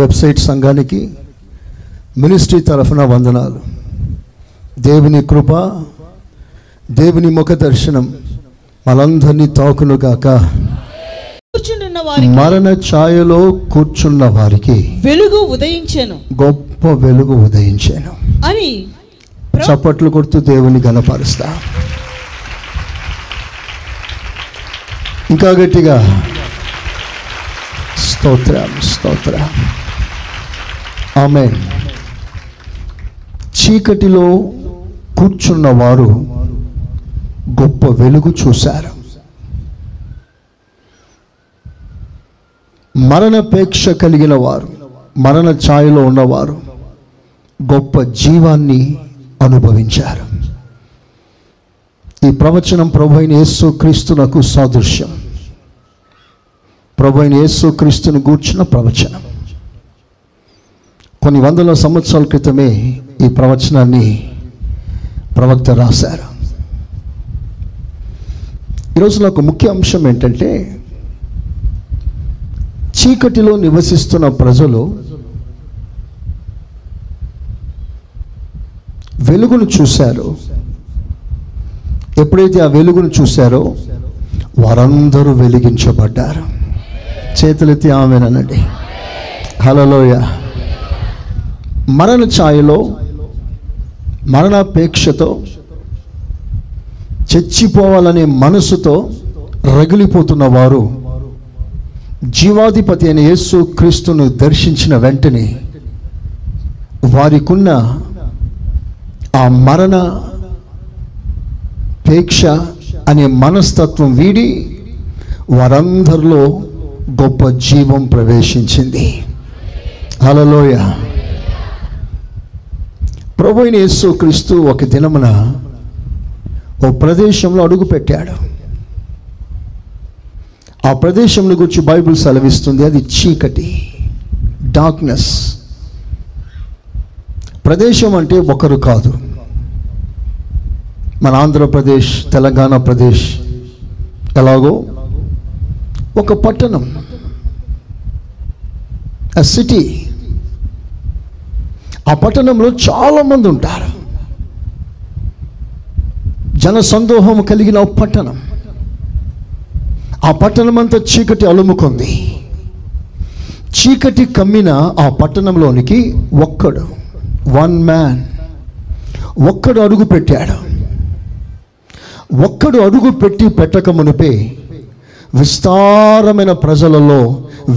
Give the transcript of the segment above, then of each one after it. Website సంఘానికి ministry తరఫున వందనాలు. దేవుని కృప, దేవుని ముఖ దర్శనం మనందరినీ తాకును గాక. మరణ ఛాయలో కూర్చున్న వారికి వెలుగు ఉదయించెను, గొప్ప వెలుగు ఉదయించెను అని చప్పట్లు కొడుతూ దేవుని ఘనపరుస్తా. ఇంకా గట్టిగా స్తోత్రం స్తోత్రం. ఆమేన్. చీకటిలో కూర్చున్న వారు గొప్ప వెలుగు చూశారు. మరణాపేక్ష కలిగిన వారు, మరణ ఛాయలో ఉన్నవారు గొప్ప జీవాన్ని అనుభవించారు. ఈ ప్రవచనం ప్రభువైన యేసుక్రీస్తునకు సాదృశ్యం. ప్రభువైన యేసుక్రీస్తును గూర్చిన ప్రవచనం. కొన్ని వందల సంవత్సరాల క్రితమే ఈ ప్రవచనాన్ని ప్రవక్త రాశారు. ఈరోజు నాకు ముఖ్య అంశం ఏంటంటే, చీకటిలో నివసిస్తున్న ప్రజలు వెలుగును చూశారు. ఎప్పుడైతే ఆ వెలుగును చూశారో వారందరూ వెలిగించబడ్డారు. చేతులెత్తి ఆమేనండి. హల్లెలూయ. మరణ ఛాయలో, మరణాపేక్షతో, చచ్చిపోవాలనే మనసుతో రగిలిపోతున్న వారు జీవాధిపతి అయిన యేసు క్రీస్తును దర్శించిన వెంటనే వారికున్న ఆ మరణ పేక్ష అనే మనస్తత్వం వీడి వారందరిలో గొప్ప జీవం ప్రవేశించింది. హల్లెలూయా. ప్రభువైన యేసు క్రీస్తు ఒక దినమున ఓ ప్రదేశంలో అడుగుపెట్టాడు. ఆ ప్రదేశంను గురించి బైబిల్ సెలవిస్తుంది, అది చీకటి, డార్క్నెస్. ప్రదేశం అంటే ఒకరు కాదు. మన ఆంధ్రప్రదేశ్, తెలంగాణ ప్రదేశ్ ఎలాగో ఒక పట్టణం, a city. ఆ పట్టణంలో చాలామంది ఉంటారు. జనసందోహం కలిగిన పట్టణం. ఆ పట్టణం అంతా చీకటి అలుముకుంది. చీకటి కమ్మిన ఆ పట్టణంలోనికి ఒక్కడు, వన్ మ్యాన్, ఒక్కడు అడుగు పెట్టాడు. ఒక్కడు అడుగు పెట్టక మునిపే విస్తారమైన ప్రజలలో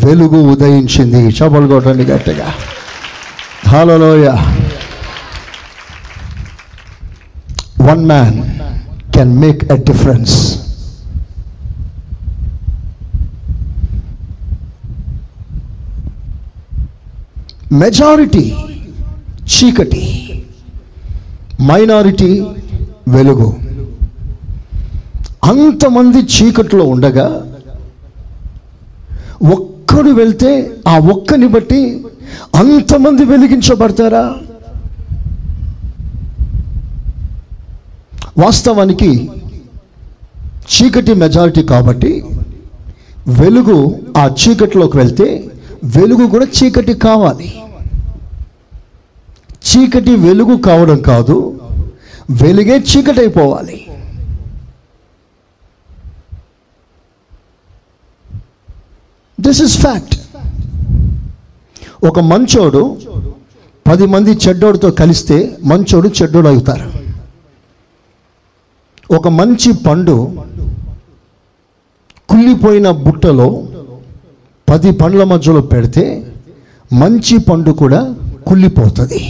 వెలుగు ఉదయించింది. చబల్గొట్టండి గట్టిగా. Hallelujah. One man can make a difference. Majority చీకటి, మైనారిటీ వెలుగు. అంతమంది చీకట్లో ఉండగా ఒక్కడు వెళ్తే ఆ ఒక్కని బట్టి అంతమంది వెలిగించబడతారా? వాస్తవానికి చీకటి మెజారిటీ కాబట్టి వెలుగు ఆ చీకటిలోకి వెళ్తే వెలుగు కూడా చీకటి కావాలి. చీకటి వెలుగు కావడం కాదు, వెలుగే చీకటి అయిపోవాలి. This is fact. ఒక మంచోడు 10 మంది చెడ్డోడితో కలిస్తే మంచోడు చెడ్డోడు అవుతారు. ఒక మంచి పండు కుళ్ళిపోయిన బుట్టలో 10 పండ్ల మధ్యలో పెడితే మంచి పండు కూడా కుళ్ళిపోతుంది.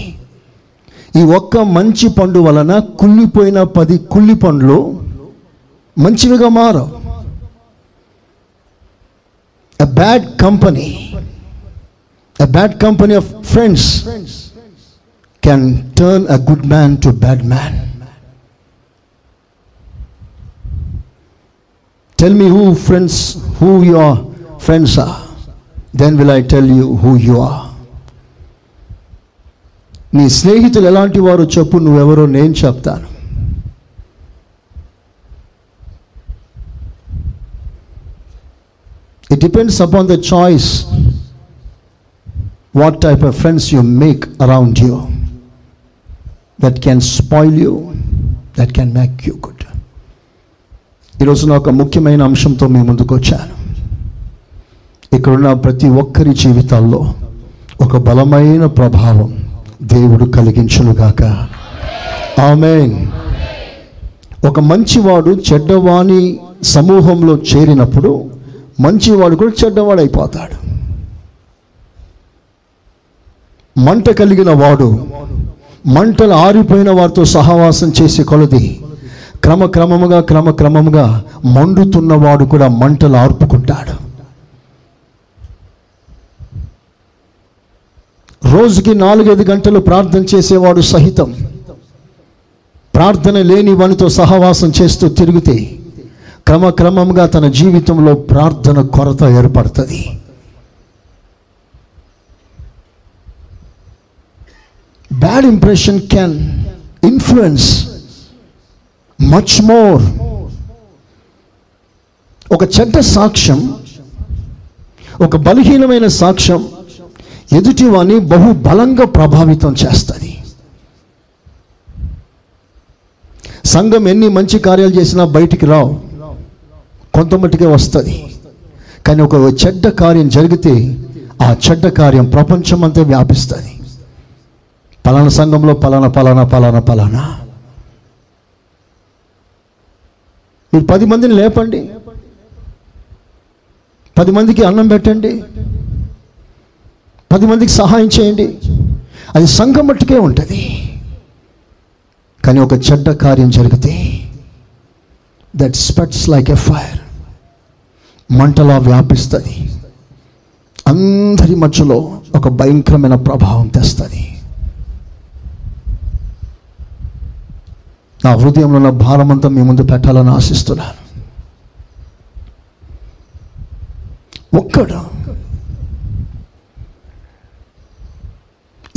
ఈ ఒక్క మంచి పండు వలన కుళ్ళిపోయిన 10 కుళ్ళి పండ్లు మంచివిగా మారవు. A bad company, a bad company of friends can turn a good man to bad man. Tell me who friends, who your friends are, then will I tell you who you are. నీ స్నేహితులు ఎలాంటి వారు చెప్పు, నువ్వెవరో నేను చెప్తాను. It depends upon the choice what type of friends you make around you that can spoil you, that can make you good. ఈరోజు నా ఒక ముఖ్యమైన అంశంతో మీ ముందుకు వచ్చాను. ఇక్కడున్న ప్రతి ఒక్కరి జీవితాల్లో ఒక బలమైన ప్రభావం దేవుడు కలిగించునుగాక. ఆమేన్. ఒక మంచివాడు చెడ్డవాని సమూహంలో చేరినప్పుడు మంచివాడు కూడా చెడ్డవాడు అయిపోతాడు. మంట కలిగిన వాడు మంటలు ఆరిపోయిన వారితో సహవాసం చేసే కొలది క్రమక్రమముగా మండుతున్నవాడు కూడా మంటలు ఆర్పుకుంటాడు. రోజుకి 4-5 గంటలు ప్రార్థన చేసేవాడు సహితం ప్రార్థన లేని వానితో సహవాసం చేస్తూ తిరిగితే క్రమక్రమంగా తన జీవితంలో ప్రార్థన కొరత ఏర్పడుతుంది. Bad impression can influence much more. ఒక చెడ్డ సాక్ష్యం, ఒక బలహీనమైన సాక్ష్యం ఎదుటివాని బహుబలంగా ప్రభావితం చేస్తుంది. సంఘం ఎన్ని మంచి కార్యాలు చేసినా బయటికి రావు, కొంతమటికే వస్తుంది. కానీ ఒక చెడ్డ కార్యం జరిగితే ఆ చెడ్డ కార్యం ప్రపంచమంతా వ్యాపిస్తుంది. పలానా సంఘంలో పలానా. మీరు 10 మందిని లేపండి, 10 మందికి అన్నం పెట్టండి, 10 మందికి సహాయం చేయండి, అది సంఘం మట్టుకే ఉంటుంది. కానీ ఒక చెడ్డ కార్యం జరిగితే that spreads like a fire, మంటలా వ్యాపిస్తుంది. అందరి మధ్యలో ఒక భయంకరమైన ప్రభావం తెస్తుంది. నా హృదయంలో ఉన్న భారమంతా మీ ముందు పెట్టాలని ఆశిస్తున్నాను. ఒక్కడు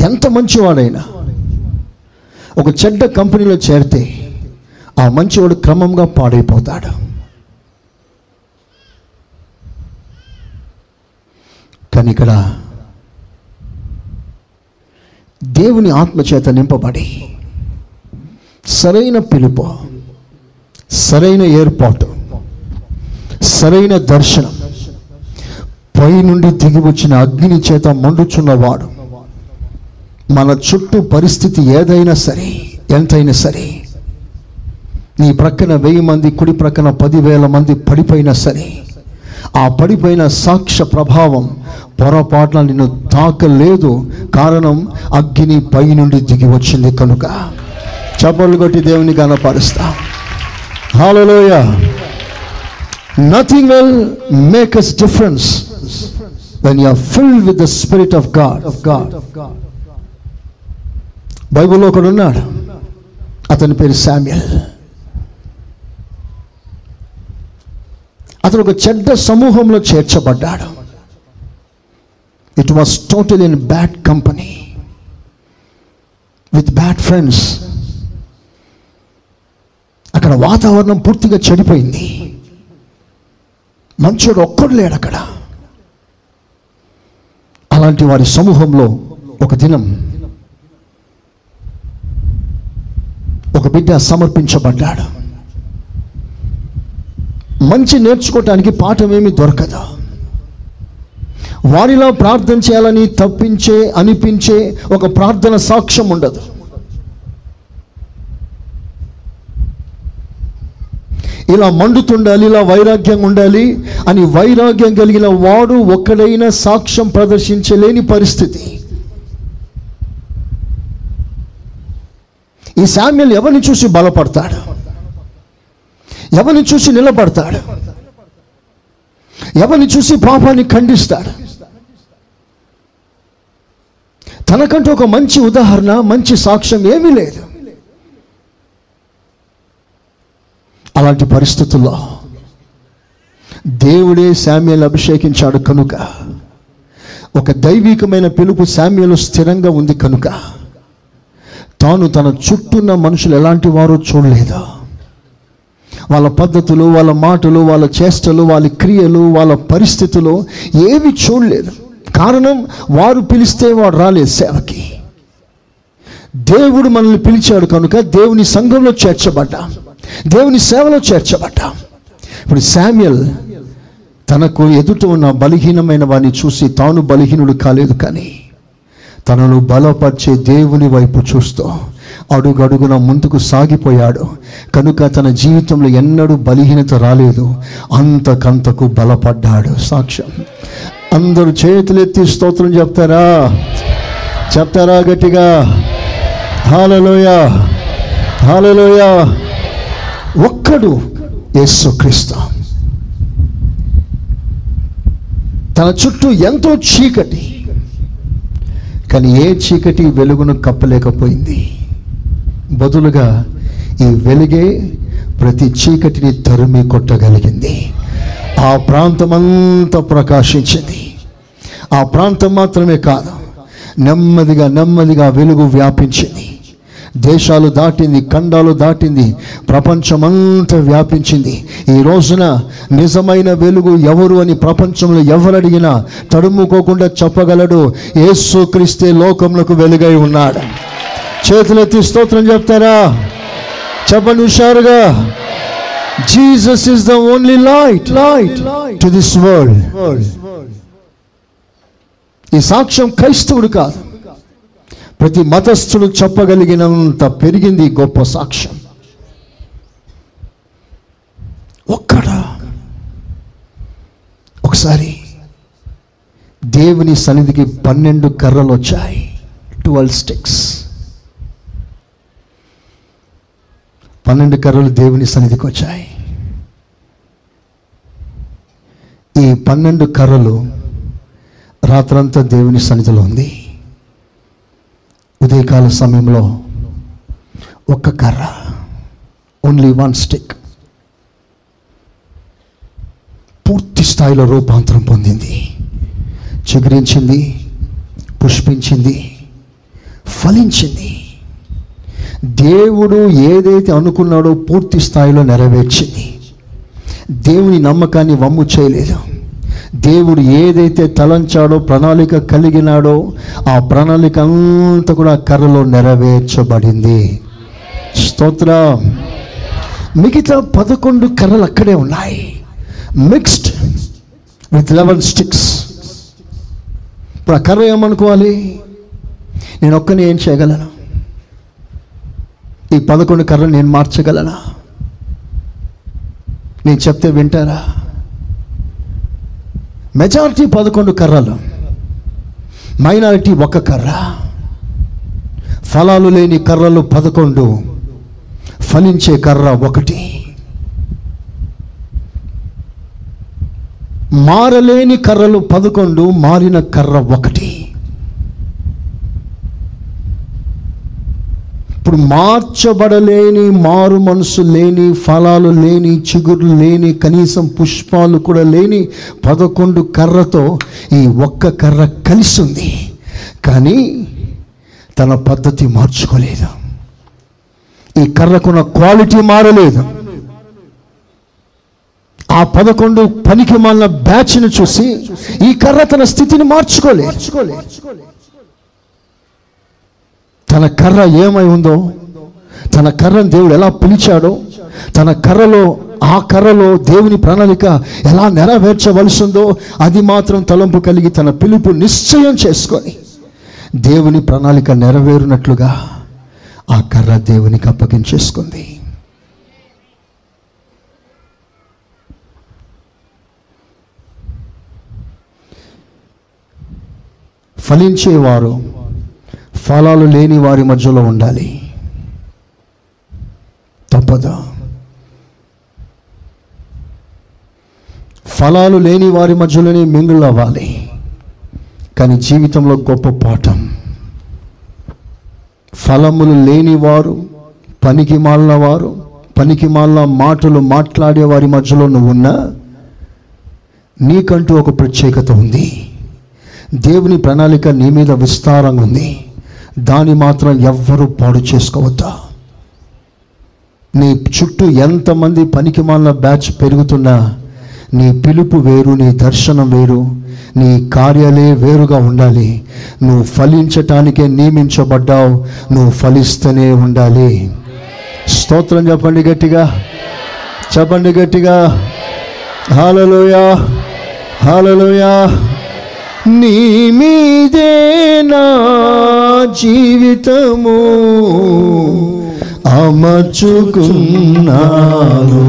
ఎంత మంచివాడైనా ఒక చెడ్డ కంపెనీలో చేరితే ఆ మంచివాడు క్రమంగా పాడైపోతాడు. కానీ ఇక్కడ దేవుని ఆత్మచేత నింపబడి సరైన పిలుపు, సరైన ఏర్పాటు, సరైన దర్శనం, పైనుండి దిగి వచ్చిన అగ్ని చేత మండుచున్నవాడు మన చుట్టూ పరిస్థితి ఏదైనా సరే, ఎంతైనా సరే, నీ ప్రక్కన 1000 మంది, కుడి ప్రక్కన 10,000 మంది పడిపోయినా సరే, ఆ పడిపోయిన సాక్ష్య ప్రభావం పొరపాటున నిన్ను తాకలేదు. కారణం అగ్ని పైనుండి దిగి వచ్చింది కనుక. చప్పలు కొట్టి దేవుని కనపరుస్తా. హల్లెలూయా. Nothing will make us difference when you are filled with the Spirit of God. బైబిల్లో ఒకడు ఉన్నాడు, అతని పేరు శామ్యుయల్. అతను ఒక చెడ్డ సమూహంలో చేర్చబడ్డాడు. It was total in bad company with bad friends. అక్కడ వాతావరణం పూర్తిగా చెడిపోయింది. మంచోడు ఒక్కడు లేడు అక్కడ. అలాంటి వారి సమూహంలో ఒక దినం ఒక బిడ్డ సమర్పించబడ్డాడు. మంచి నేర్చుకోవటానికి పాఠం ఏమీ దొరకదు. వారిలో ప్రార్థన చేయాలని తప్పించే అనిపించే ఒక ప్రార్థన సాక్ష్యం ఉండదు. ఇలా మండుతుండాలి, ఇలా వైరాగ్యంగా ఉండాలి అని వైరాగ్యం కలిగిన వాడు ఒక్కడైనా సాక్ష్యం ప్రదర్శించలేని పరిస్థితి. ఈ శామ్యుయల్ ఎవరిని చూసి బలపడతాడు, ఎవరిని చూసి నిలబడతాడు, ఎవరిని చూసి పాపాన్ని ఖండిస్తాడు? తనకంటూ ఒక మంచి ఉదాహరణ, మంచి సాక్ష్యం ఏమీ లేదు. అలాంటి పరిస్థితుల్లో దేవుడే శామ్యుయల్ని అభిషేకించాడు కనుక, ఒక దైవికమైన పిలుపు శామ్యుయల్లో స్థిరంగా ఉంది కనుక, తాను తన చుట్టూన్న మనుషులు ఎలాంటి వారో చూడలేదు. వాళ్ళ పద్ధతులు, వాళ్ళ మాటలు, వాళ్ళ చేష్టలు, వాళ్ళ క్రియలు, వాళ్ళ పరిస్థితులు ఏవి చూడలేదు. కారణం, వారు పిలిస్తే వాడు రాలేదు సేవకి. దేవుడు మనల్ని పిలిచాడు కనుక దేవుని సంఘంలో చేర్చబడ్డా, దేవుని సేవలో చేర్చబడ్డా. ఇప్పుడు శామ్యుయల్ తనకు ఎదుట ఉన్న బలహీనమైన వాడిని చూసి తాను బలహీనుడు కాలేదు, కానీ తనను బలపరిచే దేవుని వైపు చూస్తూ అడుగడుగున ముందుకు సాగిపోయాడు. కనుక తన జీవితంలో ఎన్నడూ బలహీనత రాలేదు, అంతకంతకు బలపడ్డాడు. సాక్ష్యం. అందరూ చేతులెత్తి స్తోత్రం చెప్తారా? చెప్తారా గట్టిగా? హల్లెలూయా, హల్లెలూయా. ఒక్కడు యేసుక్రీస్తు. తన చుట్టూ ఎంతో చీకటి, కానీ ఏ చీకటి వెలుగును కప్పలేకపోయింది. బదులుగా ఈ వెలుగే ప్రతి చీకటిని తరిమి కొట్టగలిగింది. ఆ ప్రాంతమంతా ప్రకాశించింది. ఆ ప్రాంతం మాత్రమే కాదు, నెమ్మదిగా నెమ్మదిగా వెలుగు వ్యాపించింది. దేశాలు దాటింది, ఖండాలు దాటింది, ప్రపంచమంతా వ్యాపించింది. ఈ రోజున నిజమైన వెలుగు ఎవరు అని ప్రపంచంలో ఎవరడిగినా తడుముకోకుండా చెప్పగలడు, యేసుక్రీస్తే లోకములకు వెలుగై ఉన్నాడు. చేతులెత్తి స్తోత్రం చెప్తారా? చెప్పండి హుషారుగా. Jesus is the only light to this world. ఈ సాక్ష్యం క్రైస్తవుడు కాదు, ప్రతి మతస్థుడు చెప్పగలిగినంత పెరిగింది గొప్ప సాక్ష్యం. ఒకసారి దేవుని సన్నిధికి 12 కర్రలు వచ్చాయి, 12 స్టిక్స్. 12 కర్రలు దేవుని సన్నిధికి వచ్చాయి. ఈ 12 కర్రలు రాత్రంతా దేవుని సన్నిధిలో ఉంది. ఉదయకాల సమయంలో ఒక్క కర్ర, ఓన్లీ వన్ స్టిక్, పూర్తి స్థాయిలో రూపాంతరం పొందింది, చిగురించింది, పుష్పించింది, ఫలించింది. దేవుడు ఏదైతే అనుకున్నాడో పూర్తి స్థాయిలో నెరవేర్చింది. దేవుని నమ్మకాన్ని వమ్ము చేయలేదు. దేవుడు ఏదైతే తలంచాడో, ప్రణాళిక కలిగినాడో, ఆ ప్రణాళిక అంతా కూడా కర్రలో నెరవేర్చబడింది. స్తోత్రం. మిగతా 11 కర్రలు అక్కడే ఉన్నాయి, మిక్స్డ్ విత్ 11 స్టిక్స్. ఇప్పుడు ఆ కర్ర ఏమనుకోవాలి? నేను ఒక్కనే ఏం చేయగలను? ఈ 11 కర్రలు నేను మార్చగలనా? నేను చెప్తే వింటారా? మెజారిటీ 11 కర్రలు, మైనారిటీ ఒక కర్ర. ఫలాలు లేని కర్రలు 11, ఫలించే కర్ర ఒకటి. మారలేని కర్రలు 11, మారిన కర్ర ఒకటి. ఇప్పుడు మార్చబడలేని, మారు మనసు లేని, ఫలాలు లేని, చిగురులు లేని, కనీసం పుష్పాలు కూడా లేని 11 కర్రతో ఈ ఒక్క కర్ర కలిసి ఉంది. కానీ తన పద్ధతి మార్చుకోలేదు, ఈ కర్రకున్న క్వాలిటీ మారలేదు. ఆ 11 పనికి మాలిన బ్యాచ్ను చూసి ఈ కర్ర తన స్థితిని మార్చుకోలేదు. తన కర్ర ఏమై ఉందో, తన కర్రను దేవుడు ఎలా పిలిచాడో, తన కర్రలో, ఆ కర్రలో దేవుని ప్రణాళిక ఎలా నెరవేర్చవలసిందో అది మాత్రం తలంపు కలిగి తన పిలుపు నిశ్చయం చేసుకొని దేవుని ప్రణాళిక నెరవేరునట్లుగా ఆ కర్ర దేవునికి అప్పగించేసుకుంది. ఫలించేవారు ఫలాలు లేని వారి మధ్యలో ఉండాలి, తప్పదా? ఫలాలు లేని వారి మధ్యలోనే మింగులు అవ్వాలి. కానీ జీవితంలో గొప్ప పాఠం, ఫలములు లేనివారు, పనికిమాలినవారు, పనికిమాలిన మాటలు మాట్లాడే వారి మధ్యలో నువ్వున్నా నీకంటూ ఒక ప్రత్యేకత ఉంది. దేవుని ప్రణాళిక నీ మీద విస్తారంగా ఉంది, దాన్ని మాత్రం ఎవ్వరూ పాడు చేసుకోవద్దా? నీ చుట్టూ ఎంతమంది పనికిమాలిన బ్యాచ్ పెరుగుతున్నా నీ పిలుపు వేరు, నీ దర్శనం వేరు, నీ కార్యాలే వేరుగా ఉండాలి. నువ్వు ఫలించటానికే నియమించబడ్డావు, నువ్వు ఫలిస్తూనే ఉండాలి. స్తోత్రం చెప్పండి గట్టిగా, చెప్పండి గట్టిగా, హల్లెలూయా, హల్లెలూయా. నీ మీదే నా జీవితము అమర్చుకున్నాను,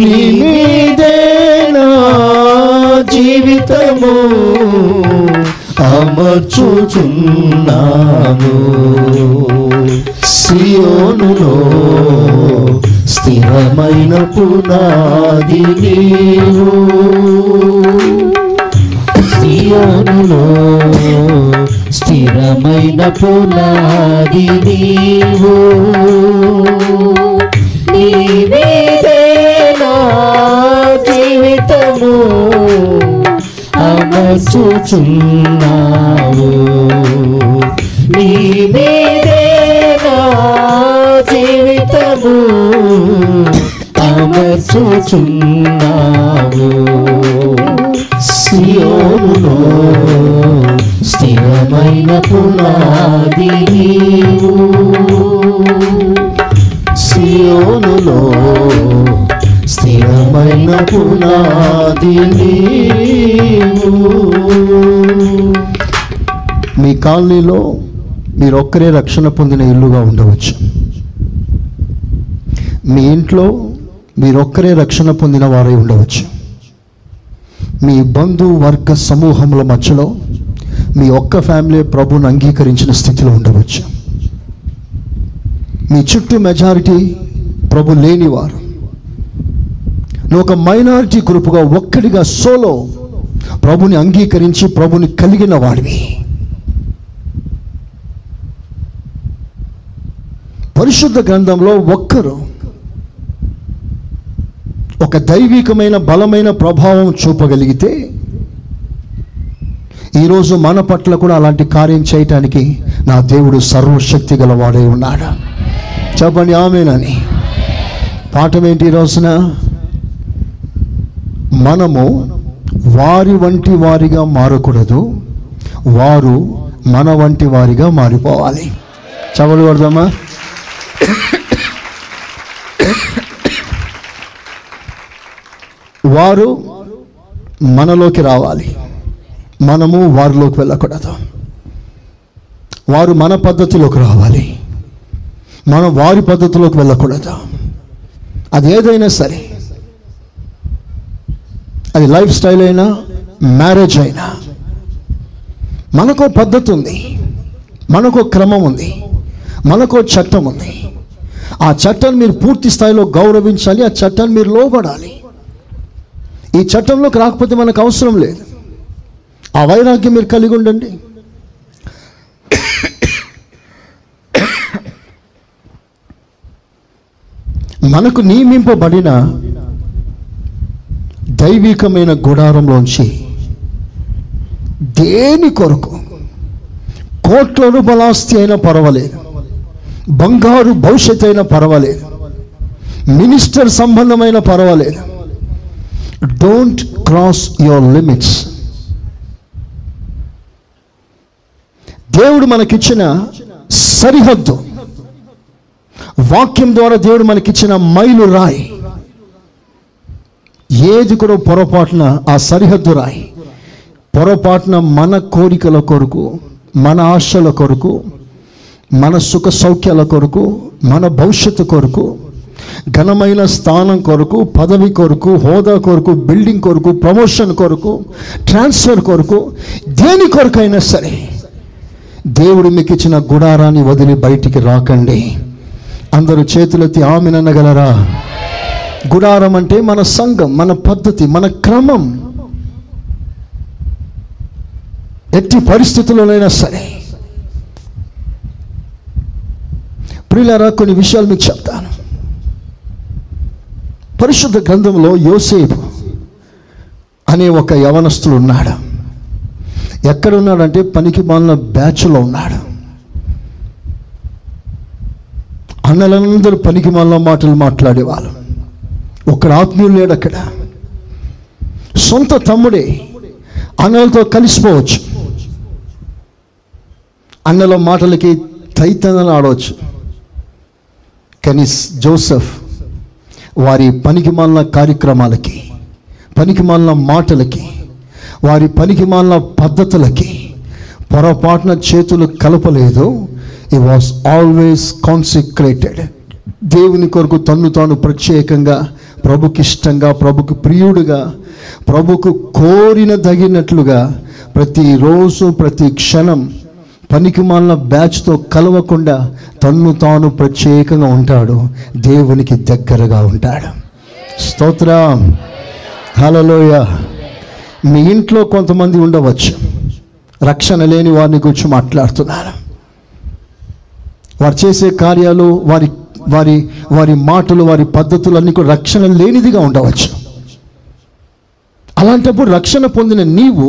నీ మీదే నా జీవితము అమర్చుచున్నాను, సియోనులో స్థిరమైన పునాది నీవు, సియోనులో స్థిరమైన పునాది నీవు, నీవేదే నా జీవితము అమర్చుచున్నావు, నీవేదే నా జీవితము అమర్చుచున్నావు, సియోనులో స్థిరమైన పునాది నీవు, సియోనులో స్థిరమైన పునాది నీవు. మీ కాలనీలో మీరొక్కరే రక్షణ పొందిన ఇల్లుగా ఉండవచ్చు. మీ ఇంట్లో మీరొక్కరే రక్షణ పొందిన వారై ఉండవచ్చు. మీ బంధువర్గ సమూహముల మధ్యలో మీ ఒక్క ఫ్యామిలీ ప్రభువును అంగీకరించిన స్థితిలో ఉండవచ్చు. మీ చుట్టూ మెజారిటీ ప్రభు లేనివారు, నువ్వు ఒక మైనారిటీ గ్రూపుగా ఒక్కడిగా సోలో ప్రభుని అంగీకరించి ప్రభుని కలిగిన వాడివి. పరిశుద్ధ గ్రంథంలో ఒక్కరు ఒక దైవికమైన బలమైన ప్రభావం చూపగలిగితే ఈరోజు మన పట్ల కూడా అలాంటి కార్యం చేయటానికి నా దేవుడు సర్వశక్తి గల వాడే ఉన్నాడు. చెప్పండి ఆమేనని. పాఠం ఏంటి ఈరోజున? మనము వారి వంటి వారిగా మారకూడదు, వారు మన వంటి వారిగా మారిపోవాలి. చవలు కొడదామా? వారు మనలోకి రావాలి, మనము వారిలోకి వెళ్ళకూడదు. వారు మన పద్ధతిలోకి రావాలి, మనం వారి పద్ధతిలోకి వెళ్ళకూడదు. అది ఏదైనా సరే, అది లైఫ్ స్టైల్ అయినా మ్యారేజ్ అయినా, మనకో పద్ధతి ఉంది, మనకో క్రమం ఉంది, మనకో చట్టం ఉంది. ఆ చట్టాన్ని మీరు పూర్తి స్థాయిలో గౌరవించాలి, ఆ చట్టాన్ని మీరు లోబడాలి. ఈ చట్టంలోకి రాకపోతే మనకు అవసరం లేదు. ఆ వైరాగ్యం మీరు కలిగి ఉండండి. మనకు నియమింపబడిన దైవికమైన గుడారంలోంచి దేని కొరకు, కోట్ల రూపాయలాస్తి అయినా పర్వాలేదు, బంగారు భవిష్యత్ అయినా పర్వాలేదు, మినిస్టర్ సంబంధమైన పర్వాలేదు, డోంట్ క్రాస్ యువర్ లిమిట్స్. దేవుడు మనకిచ్చిన సరిహద్దు, వాక్యం ద్వారా దేవుడు మనకిచ్చిన మైలు రాయి ఏది కూడా పొరపాటున, ఆ సరిహద్దు రాయి పొరపాటున మన కోరికల కొరకు, మన ఆశల కొరకు, మన సుఖ సౌఖ్యాల కొరకు, మన భవిష్యత్తు కొరకు, ఘనమైన స్థానం కొరకు, పదవి కొరకు, హోదా కొరకు, బిల్డింగ్ కొరకు, ప్రమోషన్ కొరకు, ట్రాన్స్ఫర్ కొరకు, దేని కొరకైనా సరే దేవుడు మీకు ఇచ్చిన గుడారాన్ని వదిలి బయటికి రాకండి. అందరూ చేతులెత్తి ఆమెననగలరా? గుడారం అంటే మన సంఘం, మన పద్ధతి, మన క్రమం. ఎట్టి పరిస్థితుల్లోనైనా సరే ప్రియులారా, కొన్ని విషయాలు మీకు చెప్తాను. పరిశుద్ధ గ్రంథంలో యోసేపు అనే ఒక యవనస్తుడు ఉన్నాడు. ఎక్కడున్నాడంటే పనికి మాలిన బ్యాచ్లో ఉన్నాడు. అన్నలందరూ పనికి మాలిన మాటలు మాట్లాడేవాళ్ళు, ఒక్కడ ఆత్మీయులు లేడు అక్కడ. సొంత తమ్ముడే. అన్నలతో కలిసిపోవచ్చు, అన్నల మాటలకి తైతన్నలు ఆడవచ్చు. కానీ జోసెఫ్ వారి పనికిమాలిన కార్యక్రమాలకి, పనికిమాలిన మాటలకి, వారి పనికిమాలిన పద్ధతులకి పొరపాటున చేతులు కలపలేదు. He was always consecrated. దేవుని కొరకు తన్ను తాను ప్రత్యేకంగా, ప్రభుకి ఇష్టంగా, ప్రభుకు ప్రియుడుగా, ప్రభుకు కోరిన తగినట్లుగా ప్రతిరోజు ప్రతి క్షణం పనికిమాలిన బ్యాచ్తో కలవకుండా తన్ను తాను ప్రత్యేకంగా ఉంటాడు, దేవునికి దగ్గరగా ఉంటాడు. స్తోత్రం, హల్లెలూయా. మీ ఇంట్లో కొంతమంది ఉండవచ్చు, రక్షణ లేని వారిని గురించి మాట్లాడుతున్నాను. వారు చేసే కార్యాలు, వారి వారి వారి మాటలు, వారి పద్ధతులు అన్నీ కూడా రక్షణ లేనిదిగా ఉండవచ్చు. అలాంటప్పుడు రక్షణ పొందిన నీవు,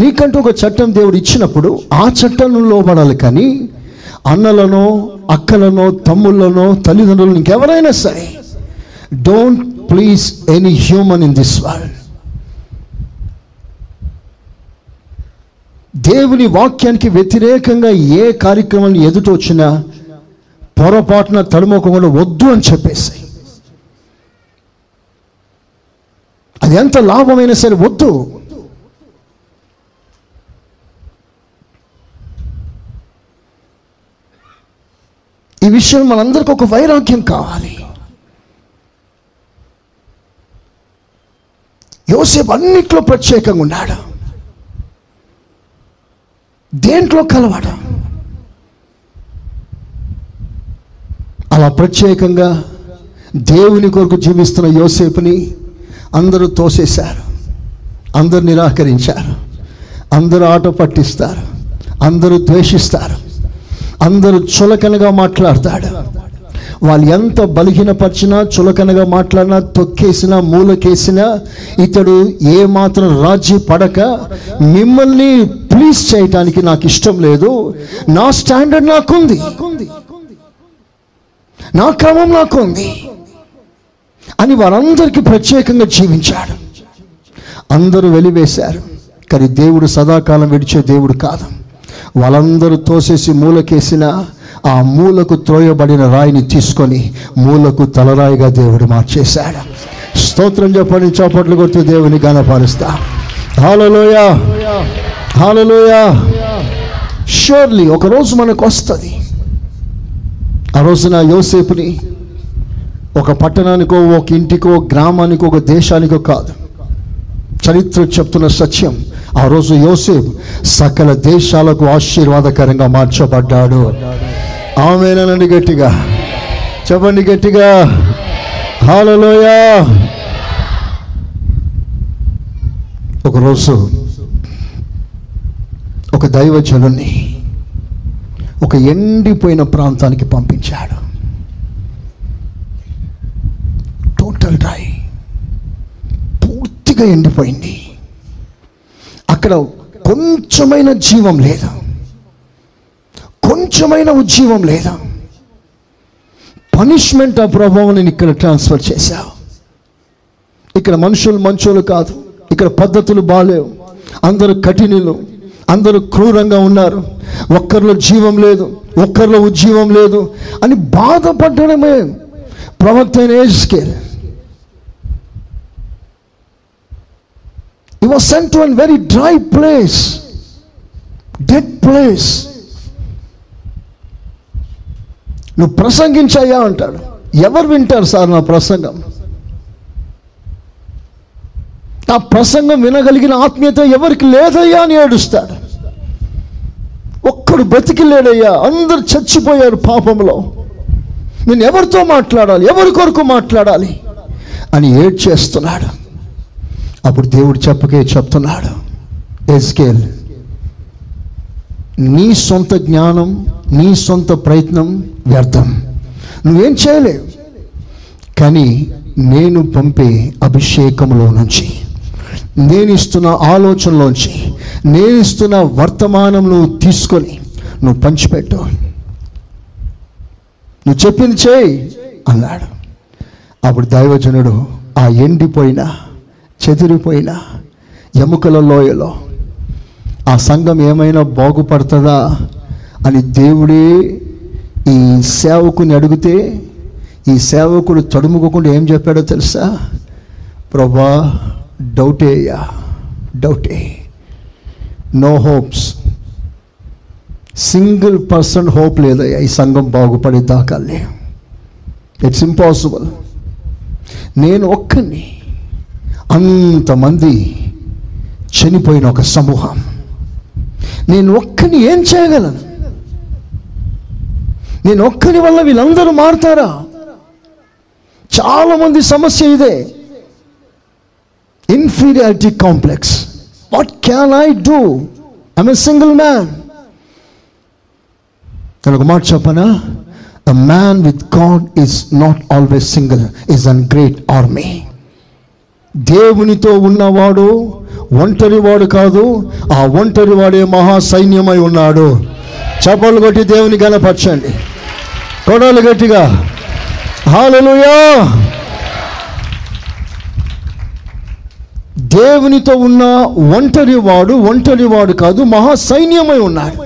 నీకంటూ ఒక చట్టం దేవుడు ఇచ్చినప్పుడు ఆ చట్టం లోబడాలి. కానీ అన్నలనో, అక్కలనో, తమ్ముళ్ళనో, తల్లిదండ్రులను, ఇంకెవరైనా సరే, don't please any human in this world. దేవుని వాక్యానికి వ్యతిరేకంగా ఏ కార్యక్రమాన్ని ఎదుట వచ్చినా పొరపాటున తడుమోకుండా వద్దు అని చెప్పేసి, అది ఎంత లాభమైనా సరే వద్దు. ఈ విషయం మనందరికీ ఒక వైరాగ్యం కావాలి. యోసేపు అన్నిట్లో ప్రత్యేకంగా ఉన్నాడు, దేంట్లో కలవడం. అలా ప్రత్యేకంగా దేవుని కొరకు జీవిస్తున్న యోసేపుని అందరూ తోసేశారు, అందరు నిరాకరించారు, అందరూ ఆట పట్టిస్తారు, అందరూ ద్వేషిస్తారు, అందరూ చులకనగా మాట్లాడతాడు. వాళ్ళు ఎంత బలహీనపరిచినా, చులకనగా మాట్లాడినా, తొక్కేసినా, మూలకేసినా, ఇతడు ఏమాత్రం రాజీ పడక, మిమ్మల్ని ప్లీజ్ చేయటానికి నాకు ఇష్టం లేదు, నా స్టాండర్డ్ నాకుంది, నా క్రమం నాకుంది అని వారందరికీ ప్రత్యేకంగా జీవించాడు. అందరూ వెలివేశారు. కానీ దేవుడు సదాకాలం విడిచే దేవుడు కాదు. వాళ్ళందరూ తోసేసి మూలకేసిన ఆ మూలకు త్రోయబడిన రాయిని తీసుకొని మూలకు తలరాయిగా దేవుడు మార్చేశాడు. స్తోత్రం చెప్పండి, చప్పట్లు కొడుతూ దేవుని ఘనపరుస్తా. హల్లెలూయా, హల్లెలూయా. ష్యూర్లీ ఒకరోజు మనకు వస్తుంది. ఆ రోజున యోసేపుని ఒక పట్టణానికో, ఒక ఇంటికో, గ్రామానికో, ఒక దేశానికో కాదు, చరిత్ర చెప్తున్న సత్యం, ఆ రోజు యోసేపు సకల దేశాలకు ఆశీర్వాదకరంగా మార్చబడ్డాడు. ఆమేనండి, గట్టిగా చెప్పండి, గట్టిగా హల్లెలూయా. ఒకరోజు ఒక దైవజనుని ఒక ఎండిపోయిన ప్రాంతానికి పంపించాడు. టోటల్ డ్రై, పూర్తిగా ఎండిపోయింది. అక్కడ కొంచెమైన జీవం లేదా, కొంచెమైన ఉజ్జీవం లేదా. పనిష్మెంట్ ఆ ప్రభావం నేను ఇక్కడ ట్రాన్స్ఫర్ చేశావు. ఇక్కడ మనుషులు మంచోళ్ళు కాదు, ఇక్కడ పద్ధతులు బాగాలేవు, అందరూ కఠినలు, అందరూ క్రూరంగా ఉన్నారు, ఒక్కరిలో జీవం లేదు, ఒక్కరిలో ఉజ్జీవం లేదు అని బాధపడడమే ప్రవక్త అయిన యెహెజ్కేలు. He was sent to a very dry place, dead place. నువ్వు ప్రసంగించాయా అంటాడు. ఎవరు వింటారు సార్ నా ప్రసంగం? నా ప్రసంగం వినగలిగిన ఆత్మీయత ఎవరికి లేదయ్యా అని ఏడుస్తాడు. ఒక్కడు బ్రతికి లేడయ్యా, అందరు చచ్చిపోయారు పాపంలో, నేను ఎవరితో మాట్లాడాలి, ఎవరి కొరకు మాట్లాడాలి అని ఏడ్చేస్తున్నాడు. అప్పుడు దేవుడు చెప్తున్నాడు, యెహెజ్కేలు, నీ సొంత జ్ఞానం, నీ సొంత ప్రయత్నం వ్యర్థం, నువ్వేం చేయలేవు. కానీ నేను పంపే అభిషేకంలో నుంచి, నేను ఇస్తున్న ఆలోచనలోంచి, నేను ఇస్తున్న వర్తమానం నువ్వు తీసుకొని నువ్వు పంచిపెట్టు, నువ్వు చెప్పింది చేయి అన్నాడు. అప్పుడు దైవజనుడు ఆ ఎండిపోయిన చెదిరిపోయిన ఎముకల లోయలో ఆ సంఘం ఏమైనా బాగుపడుతుందా అని దేవుడే ఈ సేవకుని అడిగితే ఈ సేవకుడు తడుముకోకుండా ఏం చెప్పాడో తెలుసా? ప్రభా, డౌటే, no hopes, single person hope లేదయ్యా ఈ సంఘం బాగుపడేదాకా. It's impossible. నేను ఒక్కని అంతమంది చనిపోయిన ఒక సమూహం, నేను ఒక్కని ఏం చేయగలను? నేను ఒక్కని వల్ల వీళ్ళందరూ మారుతారా? చాలామంది సమస్య ఇదే, inferiority complex. What can I do? I'm a single man. నేను ఒక మాట చెప్పనా? A man with God is not always single, is a great army. దేవునితో ఉన్నవాడు ఒంటరివాడు కాదు, ఆ ఒంటరివాడే మహా సైన్యమై ఉన్నాడు. చప్పలు కొట్టి దేవుని గణపరచండి, కొడాలి గట్టిగా, హల్లెలూయా. దేవునితో ఉన్న ఒంటరివాడు ఒంటరివాడు కాదు, మహా సైన్యమై ఉన్నాడు.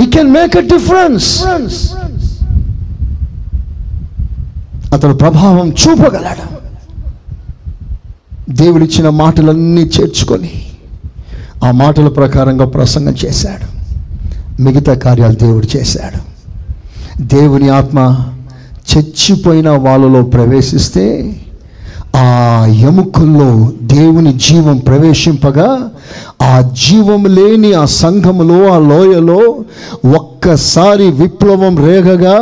He can make a difference. అతను ప్రభావం చూపగలడు. దేవుడిచ్చిన మాటలన్నీ చేర్చుకొని ఆ మాటల ప్రకారంగా ప్రసంగం చేశాడు. మిగతా కార్యాలు దేవుడు చేశాడు. దేవుని ఆత్మ చచ్చిపోయిన వాళ్ళలో ప్రవేశిస్తే ఆ ఎముకల్లో దేవుని జీవం ప్రవేశింపగా ఆ జీవం లేని ఆ సంఘములో ఆ లోయలో ఒక్కసారి విప్లవం రేగగా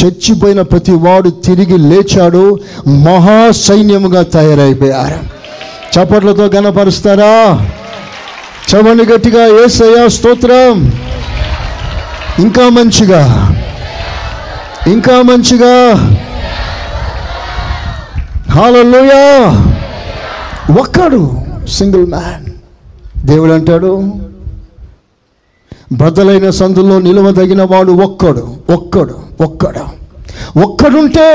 చచ్చిపోయిన ప్రతి వాడు తిరిగి లేచాడు, మహాసైన్యముగా తయారైపోయారు. చప్పట్లతో గణపరుస్తారా? చవని గట్టిగా, యేసయ్యా స్తోత్రం. ఇంకా మంచిగా, ఇంకా మంచిగా, హల్లెలూయా. ఒక్కడు సింగిల్ మ్యాన్. దేవుడు అంటాడు, బ్రతలైన సందుల్లో నిలవదగిన వాడు ఒక్కడు ఒక్కడు ఒక్కడు ఒక్కడుంటే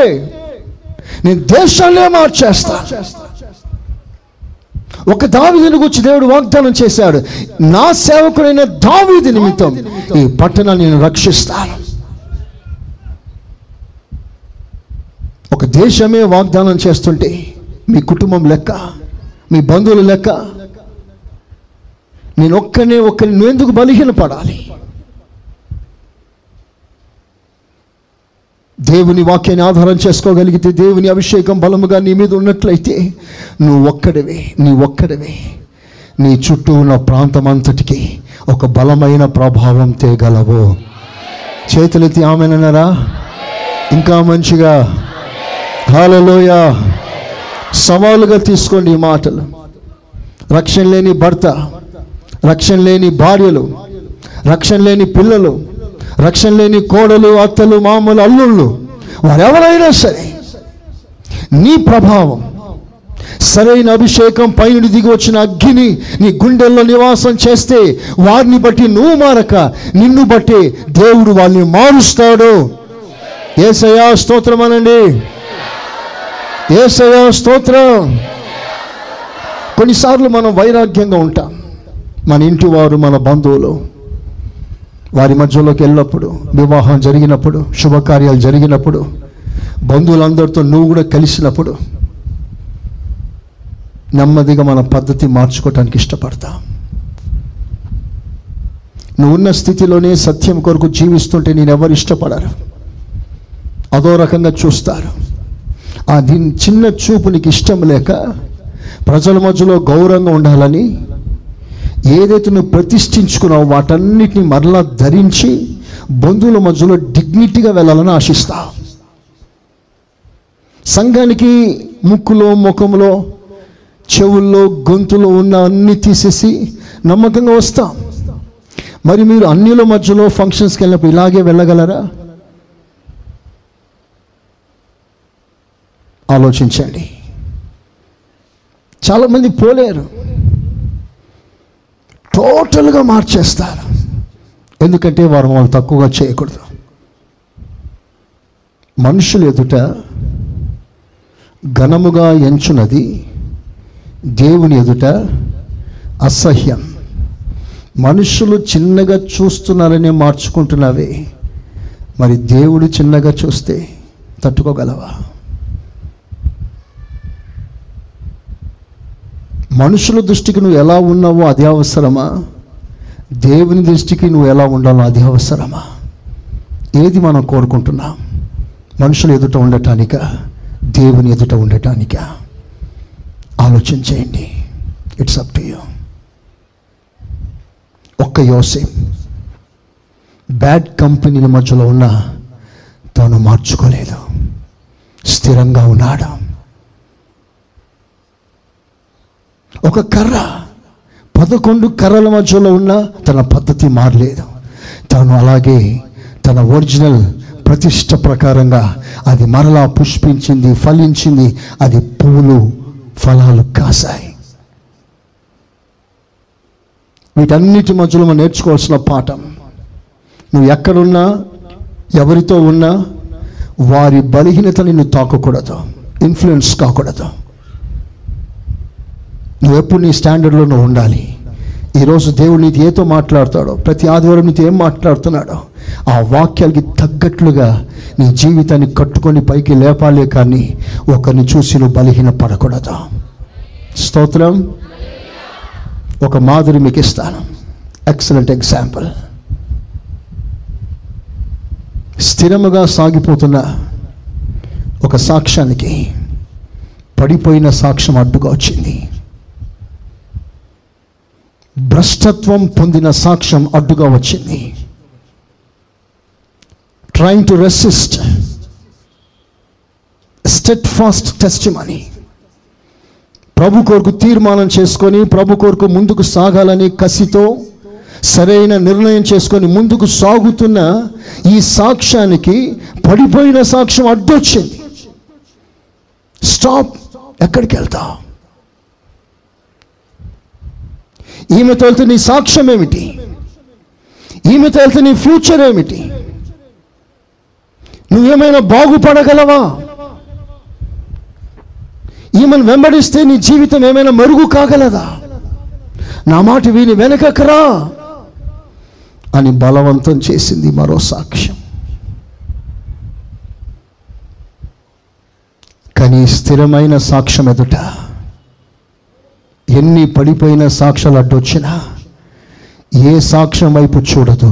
నేను దేశాన్నే మార్చేస్తా. ఒక దావీదుని గురించి దేవుడు వాగ్దానం చేశాడు, నా సేవకుడైన దావీదు నిమిత్తం ఈ పట్టణాన్ని నేను రక్షిస్తాను. ఒక దేశమే వాగ్దానం చేస్తుంటే మీ కుటుంబం లెక్క, మీ బంధువుల లెక్క, నేను ఒక్కరిని నువ్వెందుకు బలహీనపడాలి? దేవుని వాక్యాన్ని ఆధారం చేసుకోగలిగితే, దేవుని అభిషేకం బలముగా నీ మీద ఉన్నట్లయితే, నువ్వు ఒక్కడివే నీ చుట్టూ ఉన్న ప్రాంతం అంతటికి ఒక బలమైన ప్రభావం తేగలవు. చేతులెత్తి ఆమెనన్నారా? ఇంకా మంచిగా, హల్లెలూయా. సవాలుగా తీసుకోండి ఈ మాటలు. రక్షణ లేని భర్త, రక్షణ లేని భార్యలు, రక్షణ లేని పిల్లలు, రక్షణ లేని కోడలు, అత్తలు, మామలు, అల్లుళ్ళు, వారెవరైనా సరే నీ ప్రభావం, సరైన అభిషేకం, పైనుడి దిగి వచ్చిన అగ్గిని నీ గుండెల్లో నివాసం చేస్తే వారిని బట్టి నువ్వు మారక నిన్ను బట్టి దేవుడు వాళ్ళని మారుస్తాడు. యేసయ్యా స్తోత్రం అనండి. యేసయ్యా స్తోత్రం. కొన్నిసార్లు మనం వైరాగ్యంగా ఉంటాం. మన ఇంటి వారు, మన బంధువులు, వారి మధ్యలోకి వెళ్ళినప్పుడు, వివాహం జరిగినప్పుడు, శుభకార్యాలు జరిగినప్పుడు, బంధువులందరితో నువ్వు కూడా కలిసినప్పుడు నెమ్మదిగా మన పద్ధతి మార్చుకోవటానికి ఇష్టపడతాం. నువ్వున్న స్థితిలోనే సత్యం కొరకు జీవిస్తుంటే నేను ఎవరు ఇష్టపడరు, అదో రకంగా చూస్తారు. ఆ దీని చిన్న చూపు నీకు ఇష్టం లేక ప్రజల మధ్యలో గౌరవంగా ఉండాలని ఏదైతే నువ్వు ప్రతిష్ఠించుకున్నావో వాటన్నిటిని మరలా ధరించి బంధువుల మధ్యలో డిగ్నిటీగా వెళ్ళాలని ఆశిస్తావు. సంఘానికి ముక్కులో, ముఖంలో, చెవుల్లో, గొంతులో ఉన్న అన్నీ తీసేసి నమ్మకంగా వస్తాం. మరి మీరు అన్నిల మధ్యలో ఫంక్షన్స్కి వెళ్ళినప్పుడు ఇలాగే వెళ్ళగలరా? ఆలోచించండి. చాలామంది పోలేరు, టోటల్గా మార్చేస్తారు. ఎందుకంటే వారు వాళ్ళు తక్కువగా చేయకూడదు. మనుషులు ఎదుట ఘనముగా ఎంచున్నది దేవుని ఎదుట అసహ్యం. మనుషులు చిన్నగా చూస్తున్నారనే మార్చుకుంటున్నావే, మరి దేవుడు చిన్నగా చూస్తే తట్టుకోగలవా? మనుషుల దృష్టికి నువ్వు ఎలా ఉన్నావో అది అవసరమా? దేవుని దృష్టికి నువ్వు ఎలా ఉండాలో అది అవసరమా? ఏది మనం కోరుకుంటున్నాం? మనుషులు ఎదుట ఉండటానిక, దేవుని ఎదుట ఉండటానిక? ఆలోచన చేయండి. It's up to you. ఒక్క యోసేపు బ్యాడ్ కంపెనీల మధ్యలో ఉన్న తాను మార్చుకోలేదు, స్థిరంగా ఉన్నాడు. ఒక కర్ర 11 కర్రల మధ్యలో ఉన్న తన పద్ధతి మారలేదు. తాను అలాగే తన ఒరిజినల్ ప్రతిష్ట ప్రకారంగా అది మరలా పుష్పించింది, ఫలించింది, అది పువ్వులు ఫలాలు కాశాయి. వీటన్నిటి మధ్యలో మనం నేర్చుకోవాల్సిన పాఠం, నువ్వు ఎక్కడున్నా ఎవరితో ఉన్నా వారి బలహీనత నిన్ను తాకకూడదు, ఇన్ఫ్లుయెన్స్ కాకూడదు. నువ్వెప్పుడు నీ స్టాండర్డ్లో నువ్వు ఉండాలి. ఈరోజు దేవుడు నీతో ఏతో మాట్లాడుతాడో, ప్రతి ఆదివారం నీతో ఏం మాట్లాడుతున్నాడో ఆ వాక్యాలకి తగ్గట్లుగా నీ జీవితాన్ని కట్టుకొని పైకి లేపాలే. కానీ ఒకరిని చూసి నువ్వు బలహీన పడకూడదు. స్తోత్రం. ఒక మాదిరి మీకు ఇస్తాను, ఎక్సలెంట్ ఎగ్జాంపుల్. స్థిరముగా సాగిపోతున్న ఒక సాక్ష్యానికి పడిపోయిన సాక్ష్యం అడ్డుగా వచ్చింది, భ్రష్టత్వం పొందిన సాక్ష్యం అడ్డుగా వచ్చింది. Trying to resist steadfast testimony, ప్రభు కొరకు తీర్మానం చేసుకొని ప్రభు కొరకు ముందుకు సాగాలని కసితో సరైన నిర్ణయం చేసుకొని ముందుకు సాగుతున్న ఈ సాక్ష్యానికి పడిపోయిన సాక్ష్యం అడ్డొచ్చింది. స్టాప్. ఎక్కడికి వెళ్తావు? ఈమెతో వెళ్తే నీ సాక్ష్యం ఏమిటి? ఈమెతో వెళ్తే నీ ఫ్యూచర్ ఏమిటి? నువ్వేమైనా బాగుపడగలవా? ఈమెను వెంబడిస్తే నీ జీవితం ఏమైనా మరుగు కాగలదా? నా మాట వీని వెనకకరా అని బలవంతం చేసింది మరో సాక్ష్యం. కానీ స్థిరమైన సాక్ష్యం ఎదుట ఎన్ని పడిపోయిన సాక్ష్యాలు అడ్డొచ్చినా ఏ సాక్ష్యం వైపు చూడదు.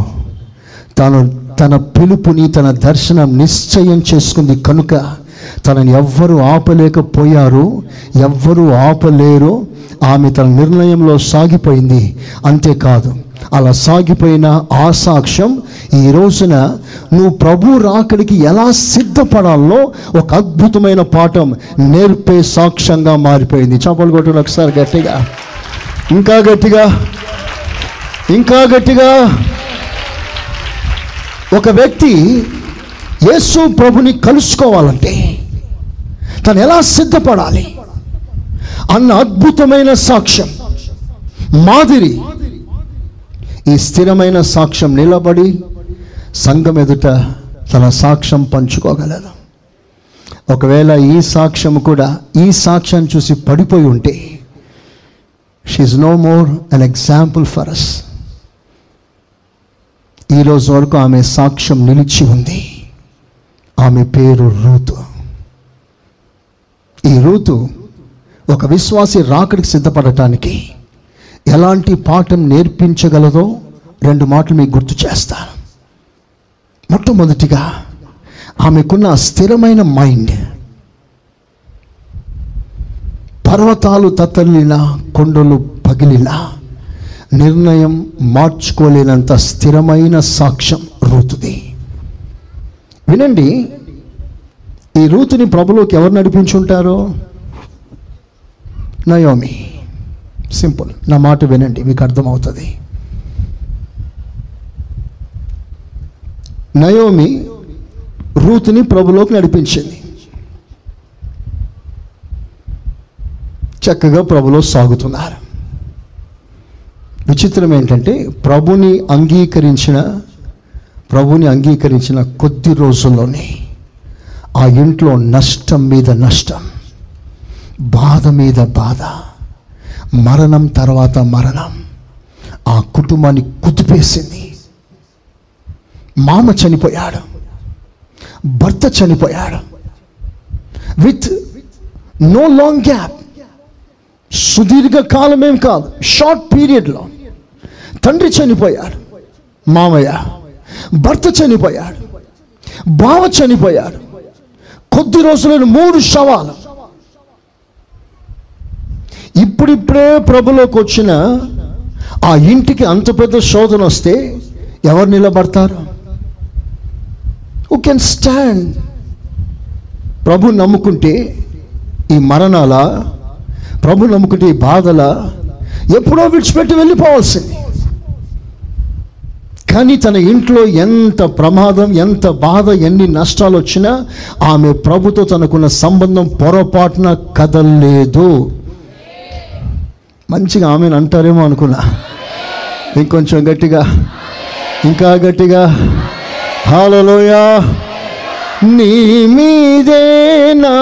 తాను తన పిలుపుని, తన దర్శనం నిశ్చయం చేసుకుంది కనుక తనని ఎవ్వరూ ఆపలేకపోయారు, ఎవ్వరూ ఆపలేరు. ఆమె తన నిర్ణయంలో సాగిపోయింది. అంతేకాదు, అలా సాగిపోయిన ఆ సాక్ష్యం ఈ రోజున నువ్వు ప్రభు రాకడికి ఎలా సిద్ధపడాలో ఒక అద్భుతమైన పాఠం నేర్పే సాక్ష్యంగా మారిపోయింది. చప్పలు కొట్టు ఒకసారి గట్టిగా, ఇంకా గట్టిగా, ఇంకా గట్టిగా. ఒక వ్యక్తి యేసు ప్రభుని కలుసుకోవాలంటే తను ఎలా సిద్ధపడాలి అన్న అద్భుతమైన సాక్ష్యం, మాదిరి ఈ స్థిరమైన సాక్ష్యం నిలబడి సంఘం ఎదుట తన సాక్ష్యం పంచుకోగలదు. ఒకవేళ ఈ సాక్ష్యం కూడా ఈ సాక్ష్యాన్ని చూసి పడిపోయి ఉంటే, she is no more an example for us. ఈరోజు వరకు ఆమె సాక్ష్యం నిలిచి ఉంది. ఆమె పేరు రూతు. ఈ రూతు ఒక విశ్వాసి రాకడికి సిద్ధపడటానికి ఎలాంటి పాఠం నేర్పించగలదో 2 మాటలు మీకు గుర్తు చేస్తాను. మొట్టమొదటిగా, ఆమెకున్న స్థిరమైన మైండ్. పర్వతాలు తత్తలినా, కొండలు పగిలినా నిర్ణయం మార్చుకోలేనంత స్థిరమైన సాక్ష్యం రూతుది. వినండి, ఈ రూతుని ప్రభులోకి ఎవరు నడిపించుంటారో? నయోమి. సింపుల్. నా మాట వినండి, మీకు అర్థమవుతుంది. నయోమి రూతుని ప్రభులోకి నడిపించింది. చక్కగా ప్రభులో సాగుతున్నారు. విచిత్రం ఏంటంటే, ప్రభుని అంగీకరించిన కొద్ది రోజుల్లోనే ఆ ఇంట్లో నష్టం మీద నష్టం, బాధ మీద బాధ, మరణం తర్వాత మరణం ఆ కుటుంబాన్ని కుదిపేసింది. మామ చనిపోయాడు, భర్త చనిపోయాడు, విత్ నో లాంగ్ గ్యాప్, సుదీర్ఘకాలం ఏం కాదు, షార్ట్ పీరియడ్లో తండ్రి చనిపోయాడు, మామయ్య, భర్త చనిపోయాడు, బావ చనిపోయాడు, కొద్ది రోజులను 3 శవాలు. ఇప్పుడిప్పుడే ప్రభులోకి వచ్చిన ఆ ఇంటికి అంత పెద్ద శోధన వస్తే ఎవరు నిలబడతారు? Who can stand? ప్రభు నమ్ముకుంటే ఈ మరణాల, ప్రభు నమ్ముకుంటే ఈ బాధల ఎప్పుడో విడిచిపెట్టి వెళ్ళిపోవాల్సింది. కానీ తన ఇంట్లో ఎంత ప్రమాదం, ఎంత బాధ, ఎన్ని నష్టాలు వచ్చినా ఆమె ప్రభుతో తనకున్న సంబంధం పొరపాటున కదలలేదు. మంచిగా ఆమెను అంటారేమో అనుకున్నా, ఇంకొంచెం గట్టిగా, ఇంకా గట్టిగా, హల్లెలూయా. నీ మీదే నా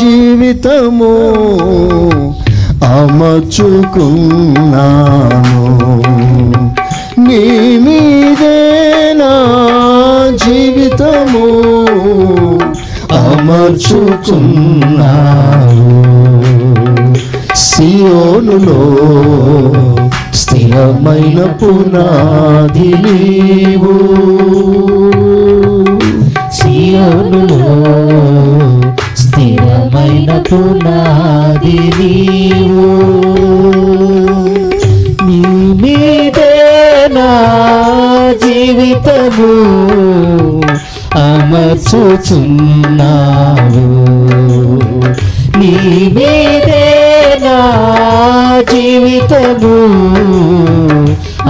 జీవితము అమర్చుకున్నాను, నీ మీదే నా జీవితము అమర్చుకున్నాను, సియోనులో స్థిరమైన పునాది నీవు, సియోనులో స్థిరమైన పునాది నీవు, నీ మీదే నా జీవితము అమర్చుచున్నావు, నీ మీదే నా జీవితము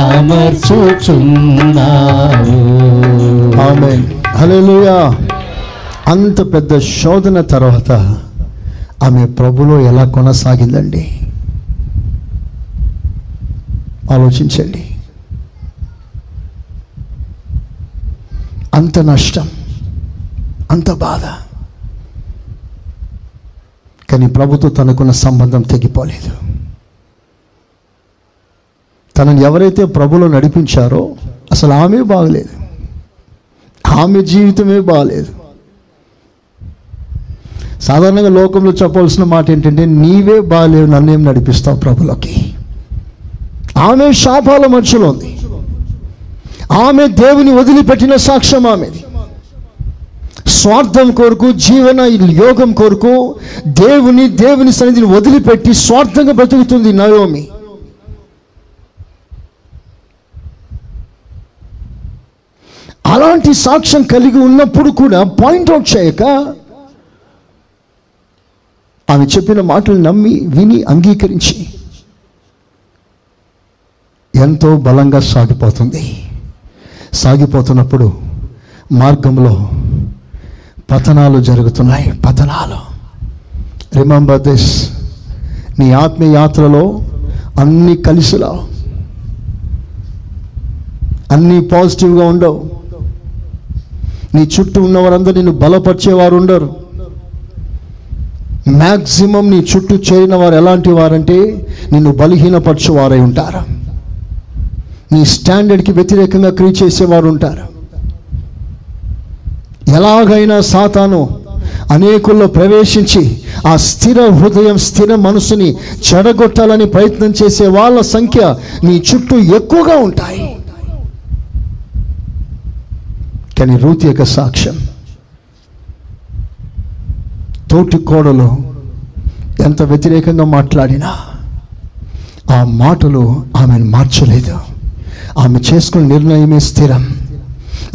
అమర్చుచున్నావు. ఆమేన్, హల్లెలూయా. అంత పెద్ద శోధన తర్వాత ఆమె ప్రభులో ఎలా కొనసాగిందండి ఆలోచించండి. అంత నష్టం, అంత బాధ, కానీ ప్రభుతో తనకున్న సంబంధం తెగిపోలేదు. తనని ఎవరైతే ప్రభులో నడిపించారో అసలు ఆమె బాగలేదు, ఆమె జీవితమే బాగలేదు. సాధారణంగా లోకంలో చెప్పవలసిన మాట ఏంటంటే, నీవే బాగలేవు, నన్నేం నడిపిస్తావు ప్రభులోకి. ఆమె శాపాల మధ్యలో ఉంది, ఆమె దేవుని వదిలిపెట్టిన సాక్ష్యం ఆమెది. స్వార్థం కొరకు, జీవన యోగం కొరకు దేవుని సన్నిధిని వదిలిపెట్టి స్వార్థంగా బ్రతుకుతుంది నయోమి. అలాంటి సాక్ష్యం కలిగి ఉన్నప్పుడు కూడా పాయింట్అవుట్ చేయక ఆమె చెప్పిన మాటలు నమ్మి, విని, అంగీకరించి ఎంతో బలంగా సాగిపోతుంది. సాగిపోతున్నప్పుడు మార్గంలో పతనాలు జరుగుతున్నాయి, పతనాలు. రిమంబర్ దిస్, నీ ఆత్మయాత్రలో అన్నీ కలిసిరావు, అన్నీ పాజిటివ్గా ఉండవు, నీ చుట్టూ ఉన్నవారందరూ నిన్ను బలపరిచేవారు ఉండరు. మ్యాక్సిమం నీ చుట్టూ చేరిన వారు ఎలాంటి వారంటే నిన్ను బలహీనపరచేవారై ఉంటారు, నీ స్టాండర్డ్కి వ్యతిరేకంగా క్రియ చేసేవారు ఉంటారు. ఎలాగైనా సాతాను అనేకుల్లో ప్రవేశించి ఆ స్థిర హృదయం, స్థిర మనసుని చెడగొట్టాలని ప్రయత్నం చేసే వాళ్ళ సంఖ్య నీ చుట్టూ ఎక్కువగా ఉంటాయి. కానీ రూత్ యొక్క సాక్ష్యం, తోటి కోడలు ఎంత వ్యతిరేకంగా మాట్లాడినా ఆ మాటలు ఆమెను మార్చలేదు. ఆమె చేసుకున్న నిర్ణయమే స్థిరం.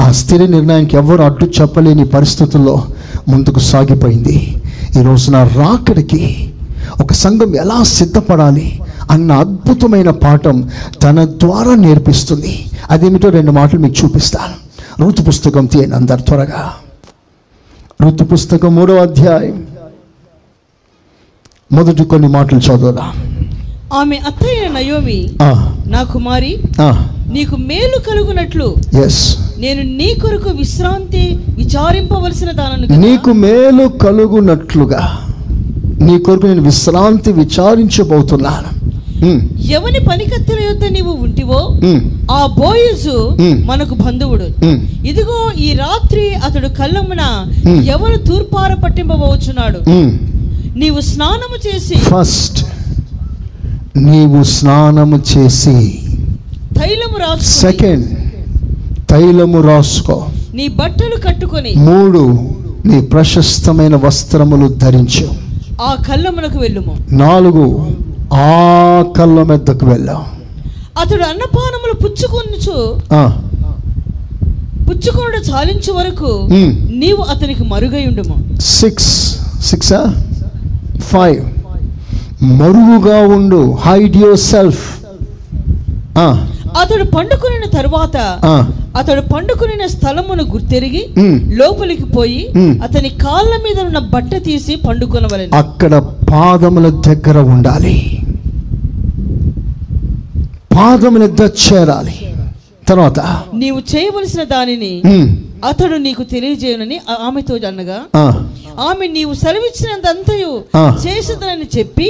ఆ స్థిర నిర్ణయానికి ఎవరు అడ్డు చెప్పలేని పరిస్థితుల్లో ముందుకు సాగిపోయింది. ఈరోజు నా రాకడికి ఒక సంఘం ఎలా సిద్ధపడాలి అన్న అద్భుతమైన పాఠం తన ద్వారా నేర్పిస్తుంది. అదేమిటో 2 మాటలు మీకు చూపిస్తాను. ఋతు పుస్తకం తీయండి అందరు త్వరగా. ఋతు పుస్తకం 3వ అధ్యాయం మొదటి కొన్ని మాటలు చదువుదాం. ఆమె అత్తయ్య నయోమి, నా కుమారి, నీకు మేలు కలుగునట్లు నేను నీ కొరకు విశ్రాంతి విచారింపవలసిన దానను, నీకు మేలు కలుగునట్లుగా నీ కొరకు నేను విశ్రాంతి విచారించబోతున్నాను. ఎవని పనికత్తుల యొద్ద నీవు ఉంటివో ఆ బోయజు మనకు బంధువుడు. ఇదిగో ఈ రాత్రి అతడు కళ్ళమున ఎవరు తూర్పార పట్టింపబోచున్నాడు. నీవు స్నానము చేసి తైలము రాసుకో. సెకండ్, తైలము రాసుకో. నీ బట్టలు కట్టుకొని. మూడు, నీ ప్రశస్తమైన వస్త్రములు ధరించు. ఆ కళ్ళమునకు వెళ్ళుము. నాలుగు, ఆ కళ్ళ మెద్దకు వెళ్ళా. అతడు అన్నపానములు పుచ్చుకొనుట చాలించు వరకు నీవు అతనికి మరుగై ఉండుము. ఫైవ్, మరుగుగా ఉండు. Hide yourself. అతడు పండుకున్న తర్వాత అతడు పండుకున్న స్థలమును గుర్తెరిగి లోపలికి పోయి అతని కాళ్ళ మీద ఉన్న బట్ట తీసి పండుకొనవలెను. అక్కడ పాదముల దగ్గర ఉండాలి, పాదముల దగ్గర చేరాలి. తర్వాత నీవు చేయవలసిన దానిని అతడు నీకు తెలియజేయనని ఆమెతో అనగా, ఆమె నీవు సెలవిచ్చినంతయు చేసేదని చెప్పి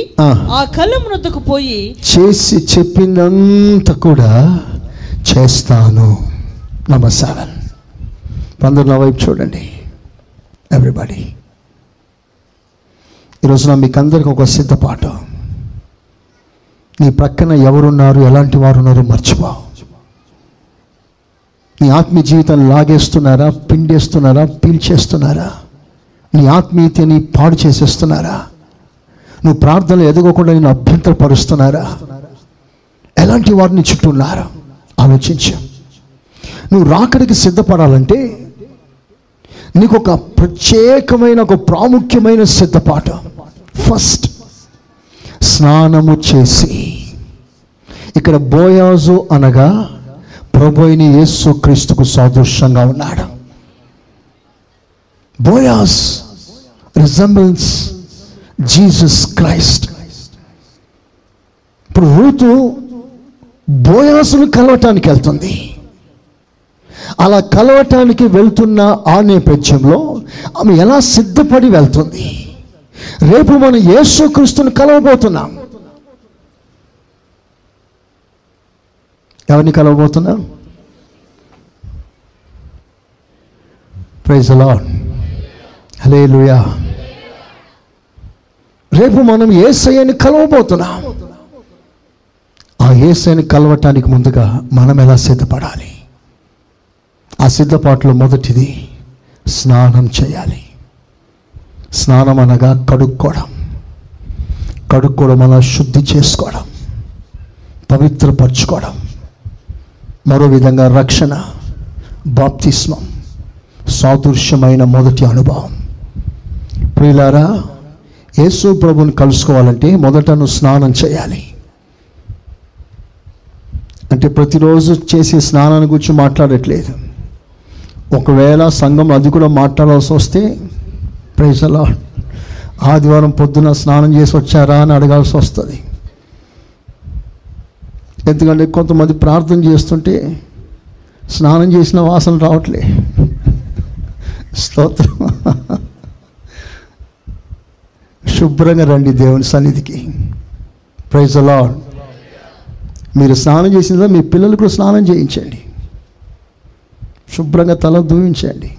ఆ కళ్ళమునొద్దకు పోయి చేసి చెప్పినంత కూడా చేస్తాను. నంబర్ 7, అందరూ నా వైపు చూడండి. ఎవ్రీబడి, ఈరోజు నా మీకు అందరికి ఒక సిద్ధపాఠం. నీ ప్రక్కన ఎవరున్నారు, ఎలాంటి వారు ఉన్నారో మర్చిపో. నీ ఆత్మీయ జీవితాన్ని లాగేస్తున్నారా, పిండేస్తున్నారా, పీల్చేస్తున్నారా? నీ ఆత్మీయతని పాడు చేసేస్తున్నారా? నువ్వు ప్రార్థనలు ఎదగకుండా నేను అభ్యంతరపరుస్తున్నారా? ఎలాంటి వారిని చుట్టూ ఉన్నారా? ఆలోచించు. నువ్వు రాకడికి సిద్ధపడాలంటే నీకు ఒక ప్రత్యేకమైన, ఒక ప్రాముఖ్యమైన సిద్ధపాఠం. ఫస్ట్, స్నానము చేసి. ఇక్కడ బోయాజు అనగా ప్రభు అయిన యేసు క్రీస్తుకు సాదృశ్యంగా ఉన్నాడు. Boaz resembles Jesus Christ. ఇప్పుడు రూతు బోయాజును కలవటానికి వెళ్తుంది. అలా కలవటానికి వెళ్తున్న ఆ నేపథ్యంలో ఆమె ఎలా సిద్ధపడి వెళ్తుంది? రేపు మనం యేసు క్రీస్తుని కలవబోతున్నాం. ఎవరిని కలవబోతున్నాం? ప్రైజ్ ది లార్డ్, హల్లెలూయా. రేపు మనం యేసయ్యని కలవబోతున్నాం. ఆ యేసయ్యని కలవటానికి ముందుగా మనం ఎలా సిద్ధపడాలి? ఆ సిద్ధపాటులో మొదటిది స్నానం చేయాలి. స్నానం అనగా కడుక్కోవడం. కడుక్కోవడం అలా శుద్ధి చేసుకోవడం, పవిత్రపరచుకోవడం. మరో విధంగా రక్షణ, బాప్తిస్మం, సాదృశ్యమైన మొదటి అనుభవం. ప్రియులారా, యేసు ప్రభువుని కలుసుకోవాలంటే మొదట నువ్వు స్నానం చేయాలి. అంటే ప్రతిరోజు చేసే స్నానాన్ని గురించి మాట్లాడట్లేదు. ఒకవేళ సంఘం అది కూడా మాట్లాడాల్సి వస్తే, ప్రైజ్ ది లార్డ్, ఆదివారం పొద్దున స్నానం చేసి వచ్చారా అని అడగాల్సి వస్తుంది. ఎందుకంటే కొంతమంది ప్రార్థన చేస్తుంటే స్నానం చేసిన వాసన రావట్లే. స్తోత్రం. శుభ్రంగా రండి దేవుని సన్నిధికి. Praise the Lord. మీరు స్నానం చేసిన మీ పిల్లలు కూడా స్నానం చేయించండి. శుభ్రంగా తల దూయించండి.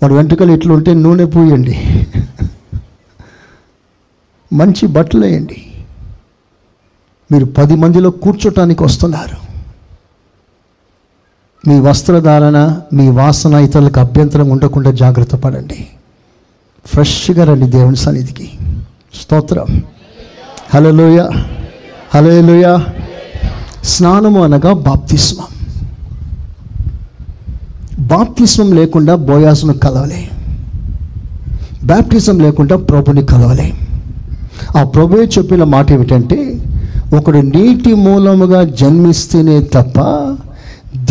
వాడు వెంట్రుకలు ఇట్లుంటే నూనె పూయండి. మంచి బట్టలు వేయండి. మీరు 10 మందిలో కూర్చోటానికి వస్తున్నారు. మీ వస్త్రధారణ, మీ వాసన ఇతరులకు అభ్యంతరం ఉండకుండా జాగ్రత్త పడండి. ఫ్రెష్గా రండి దేవుని సన్నిధికి. స్తోత్రం, హల్లెలూయా, హల్లెలూయా. స్నానము అనగా బాప్తిస్మం. బాప్తిస్మం లేకుండా బోయాసును కలవలే. బాప్టిజం లేకుండా ప్రభుని కలవలే. ఆ ప్రభువే చెప్పిన మాట ఏమిటంటే, ఒకడు నీటి మూలముగా జన్మిస్తేనే తప్ప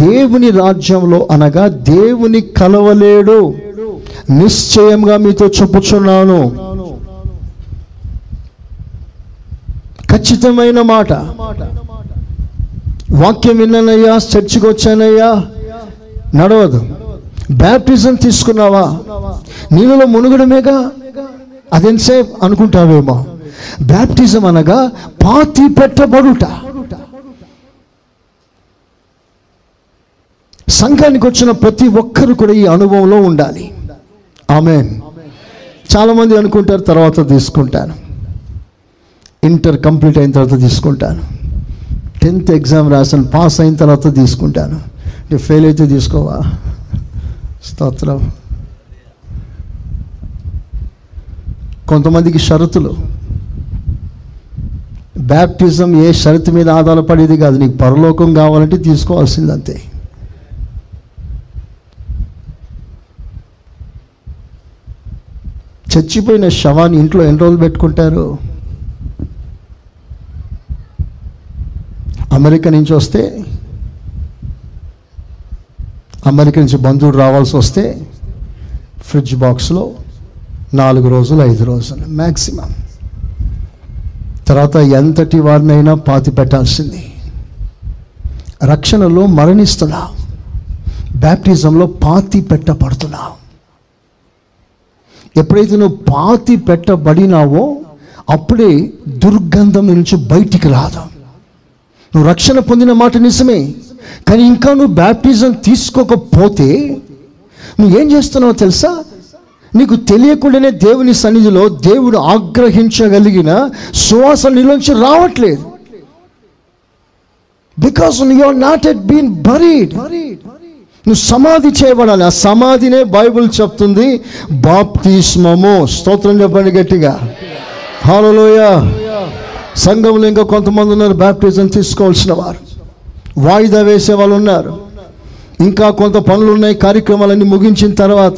దేవుని రాజ్యంలో అనగా దేవుని కలవలేడు. నిశ్చయంగా మీతో చెప్పుచున్నాను. ఖచ్చితమైన మాట. వాక్యం విన్నానయ్యా, చర్చికి వచ్చానయ్యా, నడవదు. బ్యాప్టిజం తీసుకున్నావా? నీళ్ళలో మునుగడమేగా. అది ఎంతసేపు అనుకుంటావేమో, బ్యాప్టిజం అనగా పాతి పెట్టబడుట. సంఘానికి వచ్చిన ప్రతి ఒక్కరు కూడా ఈ అనుభవంలో ఉండాలి. ఆమెన్. చాలామంది అనుకుంటారు తర్వాత తీసుకుంటాను, ఇంటర్ కంప్లీట్ అయిన తర్వాత తీసుకుంటాను, టెన్త్ ఎగ్జామ్ రాసాను పాస్ అయిన తర్వాత తీసుకుంటాను, ఫెయిల్ అయితే తీసుకోవా, స్తోత్రం. కొంతమందికి షరతులు. బ్యాప్టిజం ఏ షరతు మీద ఆధారపడేది కాదు, నీకు పరలోకం కావాలంటే తీసుకోవాల్సిందంతే. చచ్చిపోయిన శవాన్ని ఇంట్లో ఎన్ని రోజులు పెట్టుకుంటారు? అమెరికా నుంచి వస్తే, అమెరికా నుంచి బంధువుడు రావాల్సి వస్తే ఫ్రిడ్జ్ బాక్స్లో 4 రోజులు 5 రోజులు మ్యాక్సిమం. తర్వాత ఎంతటి వారినైనా పాతి పెట్టాల్సింది. రక్షణలో మరణిస్తున్నా, బ్యాప్టిజంలో పాతి పెట్టబడుతున్నా. ఎప్పుడైతే నువ్వు పాతి పెట్టబడినావో అప్పుడే దుర్గంధం నుంచి బయటికి రాదు. నువ్వు రక్షణ పొందిన మాట నిజమే, కానీ ఇంకా నువ్వు బ్యాప్టిజం తీసుకోకపోతే నువ్వేం చేస్తున్నావో తెలుసా? నీకు తెలియకుండానే దేవుని సన్నిధిలో దేవుడు ఆగ్రహించగలిగిన సువాసన నీలోంచి రావట్లేదు. Because you are not yet been buried. నువ్వు సమాధి చేయబడాలి. ఆ సమాధినే బైబుల్ చెప్తుంది బాప్తిస్మము. స్తోత్రం చెప్పండి గట్టిగా, హల్లెలూయా. సంఘంలో ఇంకా కొంతమంది ఉన్నారు బాప్టిజం తీసుకోవాల్సిన వారు, వాయిదా వేసే వాళ్ళు ఉన్నారు. ఇంకా కొంత పనులు ఉన్నాయి, కార్యక్రమాలన్నీ ముగించిన తర్వాత,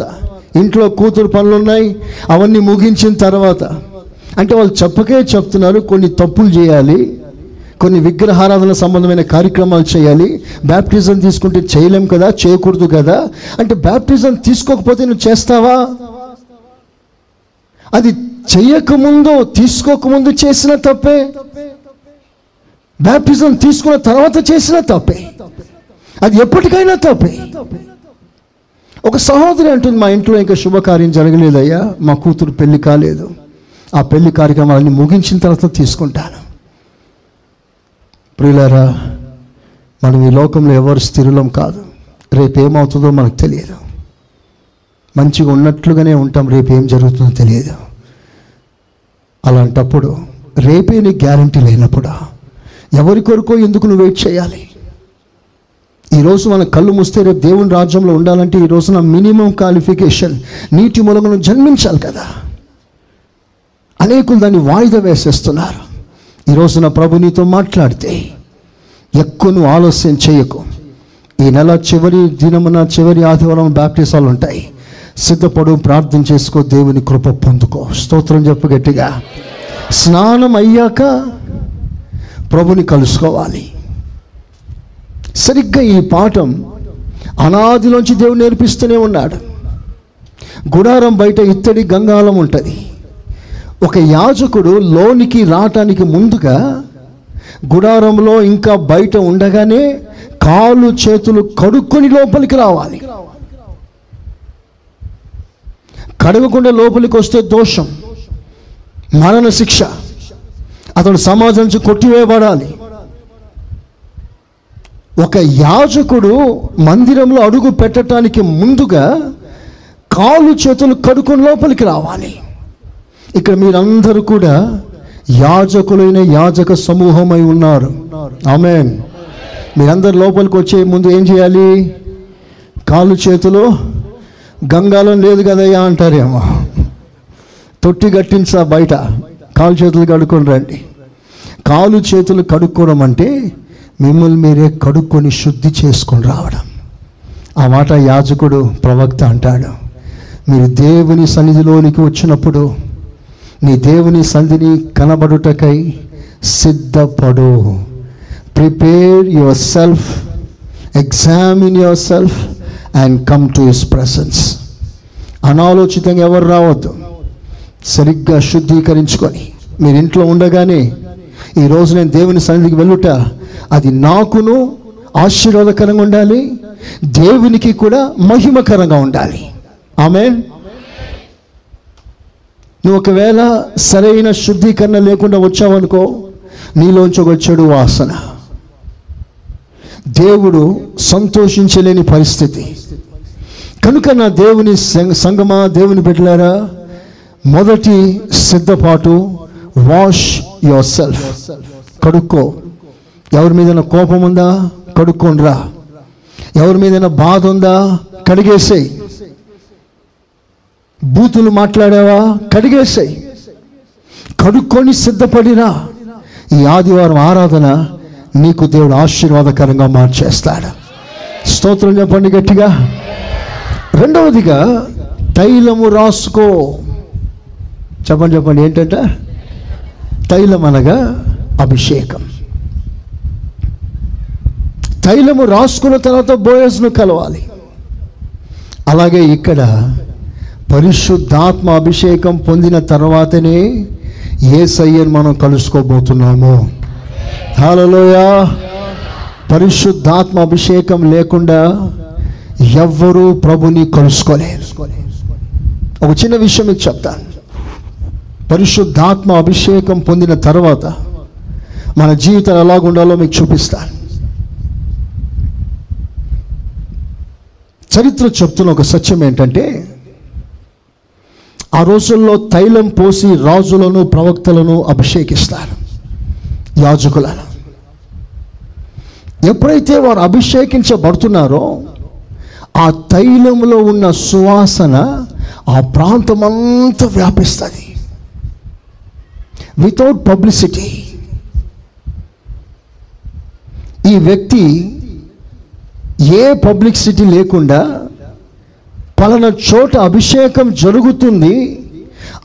ఇంట్లో కూతురు పనులు ఉన్నాయి, అవన్నీ ముగించిన తర్వాత. అంటే వాళ్ళు చెప్పకే చెప్తున్నారు కొన్ని తప్పులు చేయాలి, కొన్ని విగ్రహారాధన సంబంధమైన కార్యక్రమాలు చేయాలి, బ్యాప్టిజం తీసుకుంటే చేయలేం కదా, చేయకూడదు కదా అంటే. బ్యాప్టిజం తీసుకోకపోతే నువ్వు చేస్తావా? అది చేయకముందు తీసుకోకముందు చేసిన తప్పే, బ్యాప్టిజం తీసుకున్న తర్వాత చేసిన తప్పే, అది ఎప్పటికైనా తప్పే. ఒక సహోదరి అంటుంది, మా ఇంట్లో ఇంకా శుభకార్యం జరగలేదయ్యా, మా కూతురు పెళ్లి కాలేదు, ఆ పెళ్లి కార్యక్రమాన్ని ముగించిన తర్వాత తీసుకుంటాను. ప్రియులారా, మనం ఈ లోకంలో ఎవరు స్థిరులం కాదు. రేపేమవుతుందో మనకు తెలియదు. మంచిగా ఉన్నట్లుగానే ఉంటాం, రేపు ఏం జరుగుతుందో తెలియదు. అలాంటప్పుడు రేపే నీకు గ్యారంటీ లేనప్పుడు ఎవరి కొరకో ఎందుకు నువ్వు వెయిట్ చేయాలి? ఈరోజు మనం కళ్ళు మూస్తే రేపు దేవుని రాజ్యంలో ఉండాలంటే ఈ రోజున మినిమం క్వాలిఫికేషన్ నీటి మూలంగా జన్మించాలి కదా. అనేకులు దాన్ని వాయిదా వేసేస్తున్నారు. ఈరోజు నా ప్రభు నీతో మాట్లాడితే ఎక్కువ నువ్వు ఆలస్యం చేయకు. ఈ నెల చివరి దినమున, చివరి ఆదివారం బాప్టిజాలు ఉంటాయి. సిద్ధపడు, ప్రార్థన చేసుకో, దేవుని కృప పొందుకో. స్తోత్రం చెప్పు గట్టిగా. స్నానం అయ్యాక ప్రభుని కలుసుకోవాలి. సరిగ్గా ఈ పాఠం అనాదిలోంచి దేవుడు నేర్పిస్తూనే ఉన్నాడు. గుడారం బయట ఇత్తడి గంగాళం ఉంటుంది. ఒక యాజకుడు లోనికి రావటానికి ముందుగా గుడారంలో ఇంకా బయట ఉండగానే కాళ్ళు చేతులు కడుక్కొని లోపలికి రావాలి. కడగకుండా లోపలికి వస్తే దోషం, మరణశిక్ష. అతను సమాజం నుంచి కొట్టివేయబడాలి. ఒక యాజకుడు మందిరంలో అడుగు పెట్టడానికి ముందుగా కాళ్ళు చేతులు కడుక్కొని లోపలికి రావాలి. ఇక్కడ మీరందరూ కూడా యాజకులైన యాజక సమూహమై ఉన్నారు. ఆమేన్. మీరందరు లోపలికి వచ్చే ముందు ఏం చేయాలి? కాళ్ళు చేతులు గంగాలం లేదు కదయ్యా అంటారేమో, తొట్టి కట్టించా బయట, కాళ్ళు చేతులు కడుక్కొని రండి. కాళ్ళు చేతులు కడుక్కోవడం అంటే మిమ్మల్ని మీరే కడుక్కొని శుద్ధి చేసుకొని రావడం. ఆ మాట యాజకుడు ప్రవక్త అంటాడు, మీరు దేవుని సన్నిధిలోనికి వచ్చినప్పుడు నీ దేవుని సన్నిధిని కనబడుటకై సిద్ధపడు. Prepare yourself, examine yourself and come to his presence. అనాలోచితంగా ఎవరు రావద్దు. సరిగ్గా శుద్ధీకరించుకొని మీరు ఇంట్లో ఉండగానే ఈరోజు నేను దేవుని సన్నిధికి వెళ్ళుట అది నాకును ఆశీర్వాదకరంగా ఉండాలి, దేవునికి కూడా మహిమకరంగా ఉండాలి. ఆమేన్. నువ్వు ఒకవేళ సరైన శుద్ధీకరణ లేకుండా వచ్చావనుకో, నీలోంచి ఒక చెడు వాసన, దేవుడు సంతోషించలేని పరిస్థితి. కనుక నా దేవుని సంగమా, దేవుని బిడ్డలారా, మొదటి సిద్ధపాటు వాష్ యువర్ సెల్ఫ్, కడుక్కో. ఎవరి మీదైనా కోపం ఉందా? కడుక్కోండ్రా. ఎవరి మీదైనా బాధ ఉందా? కడిగేసేయి. బూతులు మాట్లాడావా? కడిగేసేయి. కడుక్కొని సిద్ధపడినా ఈ ఆదివారం ఆరాధన నీకు దేవుడు ఆశీర్వాదకరంగా మార్చేస్తాడు. స్తోత్రం చెప్పండి గట్టిగా. రెండవదిగా తైలము రాసుకో. చెప్పండి చెప్పండి ఏంటంటే, తైలం అనగా అభిషేకం. తైలము రాసుకున్న తర్వాత బోయస్ను కలవాలి. అలాగే ఇక్కడ పరిశుద్ధాత్మ అభిషేకం పొందిన తర్వాతనే యేసయ్యను మనం కలుసుకోబోతున్నాము. హల్లెలూయా. పరిశుద్ధాత్మ అభిషేకం లేకుండా ఎవ్వరూ ప్రభుని కలుసుకోలేరు. ఒక చిన్న విషయం మీకు చెప్తాను. పరిశుద్ధాత్మ అభిషేకం పొందిన తర్వాత మన జీవితం ఎలాగుండాలో మీకు చూపిస్తాను. చరిత్ర చెప్తున్న ఒక సత్యం ఏంటంటే, ఆ రోజుల్లో తైలం పోసి రాజులను, ప్రవక్తలను అభిషేకిస్తారు, యాజకులను. ఎప్పుడైతే వారు అభిషేకించబడుతున్నారో ఆ తైలంలో ఉన్న సువాసన ఆ ప్రాంతమంతా వ్యాపిస్తుంది. వితౌట్ పబ్లిసిటీ ఈ వ్యక్తి ఏ పబ్లిసిటీ లేకుండా పలానా చోట అభిషేకం జరుగుతుంది,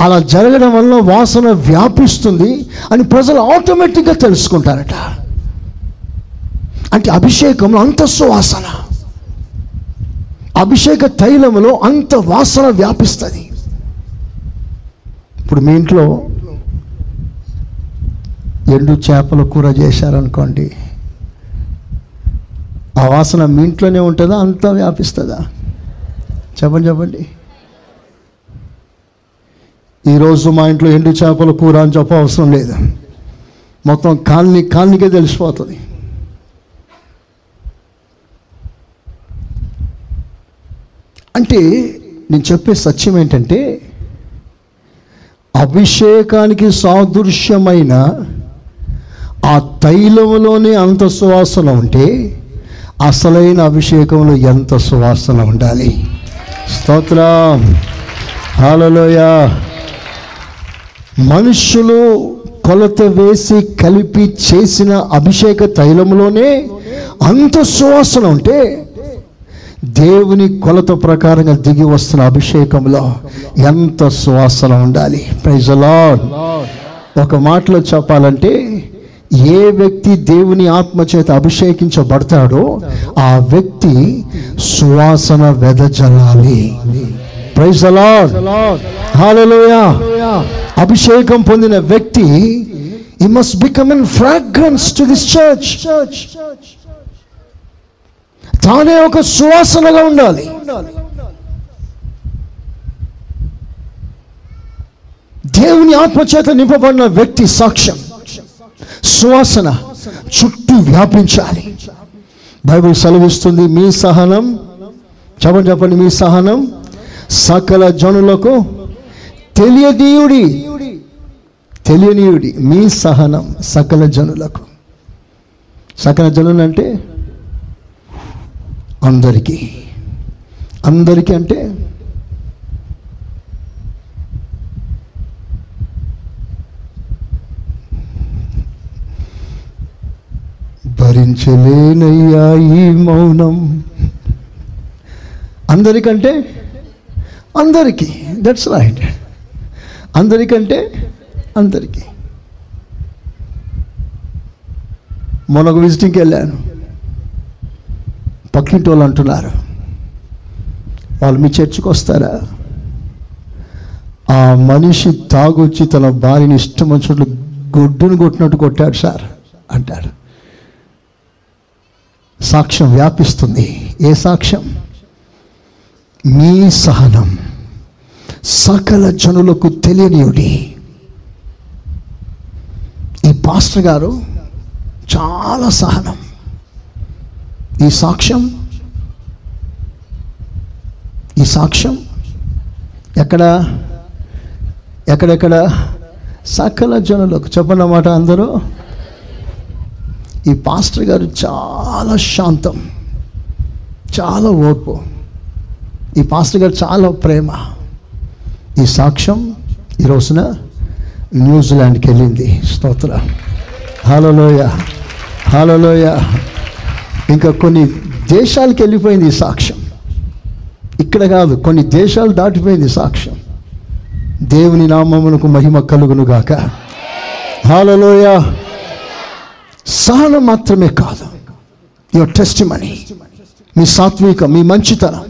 అలా జరగడం వల్ల వాసన వ్యాపిస్తుంది అని ప్రజలు ఆటోమేటిక్గా తెలుసుకుంటారట. అంటే అభిషేకంలో అంత సువాసన, అభిషేక తైలంలో అంత వాసన వ్యాపిస్తుంది. ఇప్పుడు మీ ఇంట్లో ఎండు చేపల కూర చేశారనుకోండి, ఆ వాసన మీ ఇంట్లోనే ఉంటుందా? అంతా వ్యాపిస్తుందా? చెప్పండి చెప్పండి. ఈరోజు మా ఇంట్లో ఎండు చేపల కూర అని చెప్ప అవసరం లేదు, మొత్తం కాలనీకే తెలిసిపోతుంది. అంటే నేను చెప్పే సత్యం ఏంటంటే, అభిషేకానికి సాదృశ్యమైన ఆ తైలంలోనే అంత సువాసన ఉంటే అసలైన అభిషేకంలో ఎంత సువాసన ఉండాలి. స్తోత్రం. హల్లెలూయా. మనుషులు కొలత వేసి కలిపి చేసిన అభిషేక తైలంలోనే అంత సువాసన ఉంటే దేవుని కొలత ప్రకారంగా దిగి వస్తున్న అభిషేకంలో ఎంత సువాసన ఉండాలి. Praise the Lord. ఒక మాటలో చెప్పాలంటే, ఏ వ్యక్తి దేవుని ఆత్మచేత అభిషేకించబడతాడో ఆ వ్యక్తి సువాసన వెదజల్లాలి. Praise the Lord. హల్లెలూయా. అభిషేకం పొందిన వ్యక్తి he must become an fragrance to this church. తానే ఒక సువాసనగా ఉండాలి. దేవుని ఆత్మచేత నింపబడిన వ్యక్తి సాక్ష్యం, సువాసన చుట్టూ వ్యాపించాలి. బైబిల్ సెలవిస్తుంది, మీ సహనం, చెప్పండి చెప్పండి, మీ సహనం సకల జనులకు తెలియనీయుడి, తెలియనీయుడి. మీ సహనం సకల జనులకు, సకల జనులు అంటే అందరికీ, అందరికీ అంటే భరించలేనయ్యా ఈ మౌనం. అందరికంటే అందరికీ, దట్స్ రైట్. అందరికంటే అందరికీ. మొన్నొక విజిటింగ్కి వెళ్ళాను, పక్కింటి వాళ్ళు అంటున్నారు, వాళ్ళు మీ చర్చికి వస్తారా? ఆ మనిషి తాగొచ్చి తన భార్యని ఇష్టం వచ్చినట్లు గొడ్డును కొట్టినట్టు కొట్టాడు సార్ అంటారు. సాక్ష్యం వ్యాపిస్తుంది. ఏ సాక్ష్యం? మీ సహనం సకల జనులకు తెలియనియుడి. ఈ పాస్టర్ గారు చాలా సహనం. ఈ సాక్ష్యం ఎక్కడ ఎక్కడెక్కడ సకల జనులకు చెప్పన్నమాట అందరూ. ఈ పాస్టర్ గారు చాలా శాంతం, చాలా ఓర్పు. ఈ పాస్టర్ గారు చాలా ప్రేమ. ఈ సాక్ష్యం ఈ రోజున న్యూజిలాండ్కి వెళ్ళింది. స్తోత్ర హల్లెలూయా హల్లెలూయా. ఇంకా కొన్ని దేశాలకు వెళ్ళిపోయింది ఈ సాక్ష్యం. ఇక్కడ కాదు, కొన్ని దేశాలు దాటిపోయింది సాక్ష్యం. దేవుని నామమునకు మహిమ కలుగునుగాక. హల్లెలూయా. సహనం మాత్రమే కాదు, యువర్ టెస్టిమనీ, మీ సాత్వికం, మీ మంచితనం,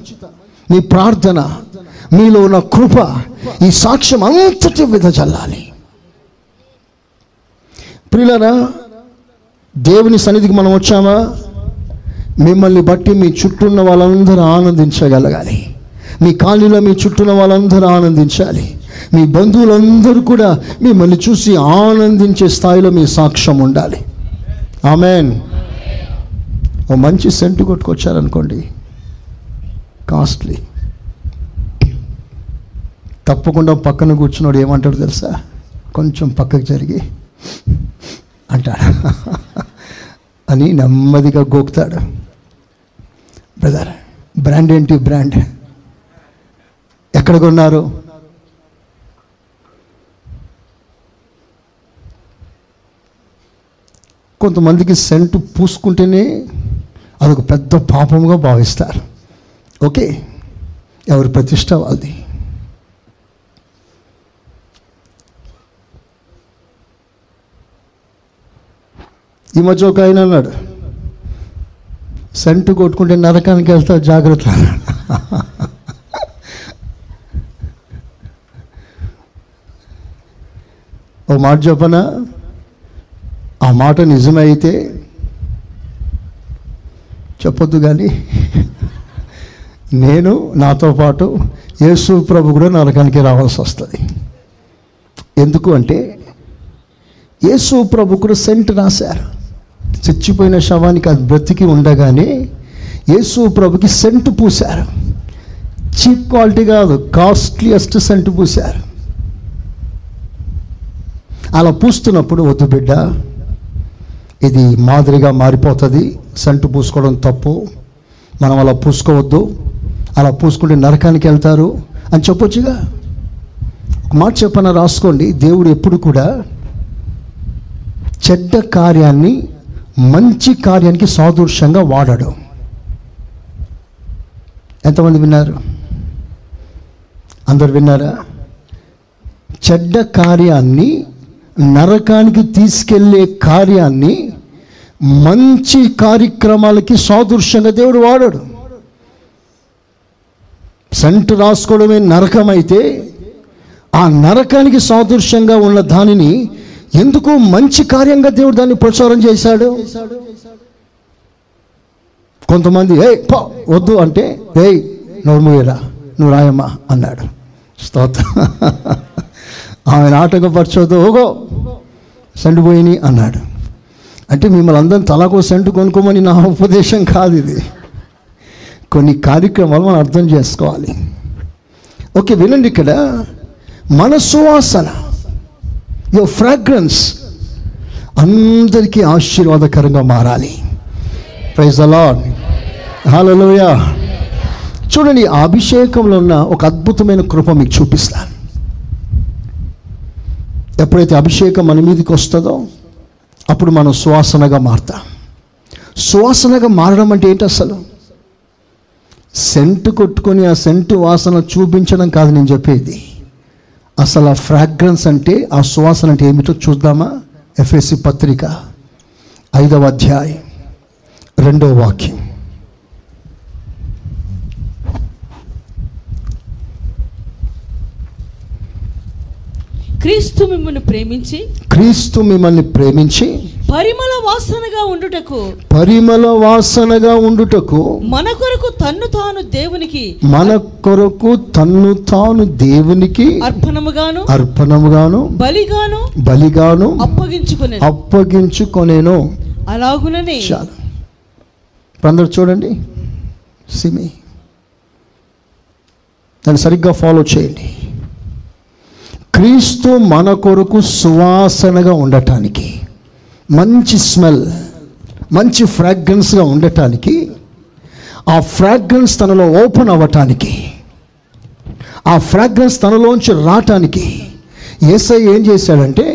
మీ ప్రార్థన, మీలో ఉన్న కృప, ఈ సాక్ష్యం అంతటి విదజల్లాలి. ప్రియులారా, దేవుని సన్నిధికి మనం వచ్చామా, మిమ్మల్ని బట్టి మీ చుట్టూన్న వాళ్ళందరూ ఆనందించగలగాలి. మీ కాలనీలో మీ చుట్టూన్న వాళ్ళందరూ ఆనందించాలి. మీ బంధువులందరూ కూడా మిమ్మల్ని చూసి ఆనందించే స్థాయిలో మీ సాక్ష్యం ఉండాలి. ఆమెన్. ఓ మంచి సెంటు కొట్టుకొచ్చారనుకోండి, కాస్ట్లీ, తప్పకుండా పక్కన కూర్చున్నాడు ఏమంటాడు తెలుసా, కొంచెం పక్కకు జరిగి అంటాడు అని నెమ్మదిగా గోకుతాడు, బ్రదర్ బ్రాండ్ ఏంటి, బ్రాండ్ ఎక్కడ కొన్నారు, కొంతమందికి సెంటు పూసుకుంటేనే అదొక పెద్ద పాపంగా భావిస్తారు. ఓకే, ఎవరి ప్రతిష్ట వాళ్ళది. ఈ మధ్య ఒక ఆయన అన్నాడు, సెంటు కొట్టుకుంటే నరకానికి వెళ్తా జాగ్రత్త. ఓ మాట చెప్పనా, ఆ మాట నిజమైతే చెప్పొద్దు, కానీ నేను, నాతో పాటు యేసు ప్రభు కూడా నరకానికి రావాల్సి వస్తుంది. ఎందుకు అంటే యేసు ప్రభు కూడా సెంటు రాశారు. చచ్చిపోయిన శవానికి అది బ్రతికి ఉండగానే యేసు ప్రభుకి సెంటు పూశారు. చీప్ క్వాలిటీ కాదు, కాస్ట్లీయెస్ట్ సెంటు పూశారు. అలా పూస్తున్నప్పుడు వద్దు బిడ్డ, ఇది మాదిరిగా మారిపోతుంది, సెంటు పూసుకోవడం తప్పు, మనం అలా పూసుకోవద్దు, అలా పూసుకుంటే నరకానికి వెళ్తారు అని చెప్పొచ్చుగా. ఒక మాట చెప్పన రాసుకోండి, దేవుడు ఎప్పుడు కూడా చెడ్డ కార్యాన్ని మంచి కార్యానికి సాదృశ్యంగా వాడడం. ఎంతమంది విన్నారు? అందరు విన్నారా? చెడ్డ కార్యాన్ని, నరకానికి తీసుకెళ్లే కార్యాన్ని మంచి కార్యక్రమాలకి సాదృశ్యంగా దేవుడు వాడాడు. సెంటు రాసుకోవడమే నరకం అయితే, ఆ నరకానికి సాదృశ్యంగా ఉన్న దానిని ఎందుకు మంచి కార్యంగా దేవుడు దాన్ని ప్రచారం చేశాడు. కొంతమంది ఏ వద్దు అంటే, ఏయ్ నోర్మూయరా, నువ్వు రాయమ్మా అన్నాడు. స్తోత్ర. ఆమె ఆటంకపరచదు, ఓగో సెంటు పోయిని అన్నాడు. అంటే మిమ్మల్ని అందరిని తలాకో సెంటు కొనుక్కోమని నా ఉపదేశం కాదు ఇది. కొన్ని కార్యక్రమాలు మనం అర్థం చేసుకోవాలి. ఓకే, వినండి, ఇక్కడ మన సువాసన, యువర్ ఫ్రాగ్రెన్స్ అందరికీ ఆశీర్వాదకరంగా మారాలి. Praise the Lord. హల్లెలూయా. చూడండి, ఆ అభిషేకంలో ఉన్న ఒక అద్భుతమైన కృప మీకు చూపిస్తాను. ఎప్పుడైతే అభిషేకం మన మీదకి వస్తుందో అప్పుడు మనం సువాసనగా మారుతాం. సువాసనగా మారడం అంటే ఏంటి? అసలు సెంటు కొట్టుకొని ఆ సెంటు వాసన చూపించడం కాదు నేను చెప్పేది. అసలు ఆ ఫ్రాగ్రెన్స్ అంటే, ఆ సువాసన అంటే ఏమిటో చూద్దామా. ఎఫెసీ పత్రిక 5వ అధ్యాయం 2వ వాక్యం. క్రీస్తు మిమ్మల్ని ప్రేమించి పరిమళ వాసనగా ఉండుటకు, పరిమళ వాసనగా ఉండుటకు, మన కొరకు తన్ను తాను దేవునికి, మన కొరకు తన్ను తాను దేవునికి అర్పణముగాను, అర్పణముగాను, బలిగాను, బలిగాను అప్పగించుకొనెను, అప్పగించుకొనెను. అలాగుననే అందరూ చూడండి, సిమి దాన్ని సరిగ్గా ఫాలో చేయండి. క్రీస్తు మన కొరకు సువాసనగా ఉండటానికి, మంచి స్మెల్, మంచి ఫ్రాగ్రెన్స్గా ఉండటానికి, ఆ ఫ్రాగ్రెన్స్ తనలో ఓపెన్ అవ్వటానికి, ఆ ఫ్రాగ్రెన్స్ తనలోంచి రావటానికి యేసయ్య ఏం చేశాడంటే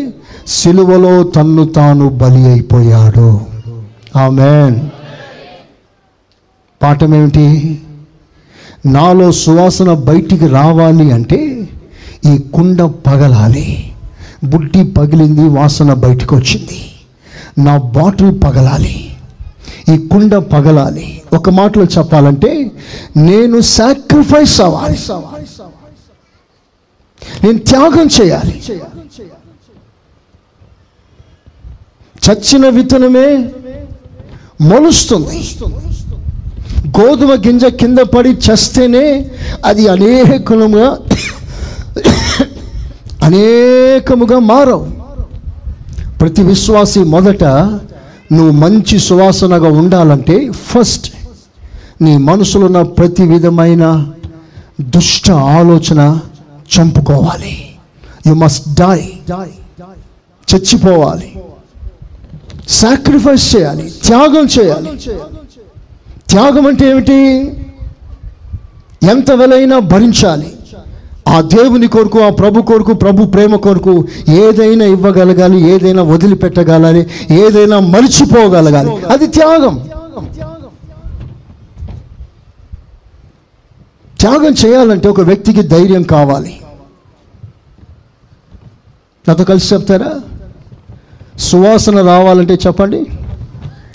సిలువలో తన్ను తాను బలి అయిపోయాడు. ఆమేన్. పాఠం ఏమిటి? నాలో సువాసన బయటికి రావాలి అంటే ఈ కుండ పగలాలి. బుడ్డి పగిలింది, వాసన బయటకు వచ్చింది. నా బాటిల్ పగలాలి, ఈ కుండ పగలాలి. ఒక మాటలో చెప్పాలంటే నేను సాక్రిఫైస్ అవ్వాలి, నేను త్యాగం చేయాలి. చచ్చిన విత్తనమే మొలుస్తుంది. గోధుమ గింజ కింద పడి చస్తేనే అది అనేకముగా మారవు. ప్రతి విశ్వాసి మొదట నువ్వు మంచి సువాసనగా ఉండాలంటే ఫస్ట్ నీ మనసులో ఉన్న ప్రతి విధమైన దుష్ట ఆలోచన చంపుకోవాలి. యు మస్ట్ డై, చచ్చిపోవాలి, సాక్రిఫైస్ చేయాలి, త్యాగం చేయాలి. త్యాగం అంటే ఏమిటి? ఎంత వెలైనా భరించాలి. ఆ దేవుని కొరకు, ఆ ప్రభు కొరకు, ప్రభు ప్రేమ కొరకు ఏదైనా ఇవ్వగలగాలి, ఏదైనా వదిలిపెట్టగలాలి, ఏదైనా మరిచిపోగలగాలి. అది త్యాగం. త్యాగం చేయాలంటే ఒక వ్యక్తికి ధైర్యం కావాలి. నాతో కలిసి చెప్తారా? సువాసన రావాలంటే చెప్పండి,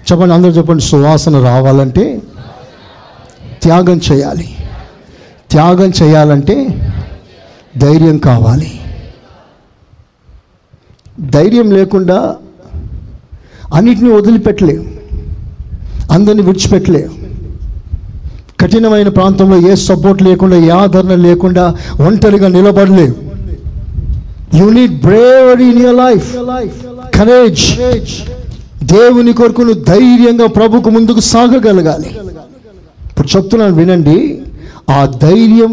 చెప్పండి, అందరూ చెప్పండి. సువాసన రావాలంటే త్యాగం చేయాలి. త్యాగం చేయాలంటే ధైర్యం కావాలి. ధైర్యం లేకుండా అన్నిటినీ వదిలిపెట్టలేవు, అందరినీ విడిచిపెట్టలేవు. కఠినమైన ప్రాంతంలో ఏ సపోర్ట్ లేకుండా, ఏ ఆదరణ లేకుండా ఒంటరిగా నిలబడలేవు. You need bravery in your life, courage. దేవుని కొరకు నువ్వు ధైర్యంగా ప్రభుకు ముందుకు సాగగలగాలి. ఇప్పుడు చెప్తున్నాను వినండి, ఆ ధైర్యం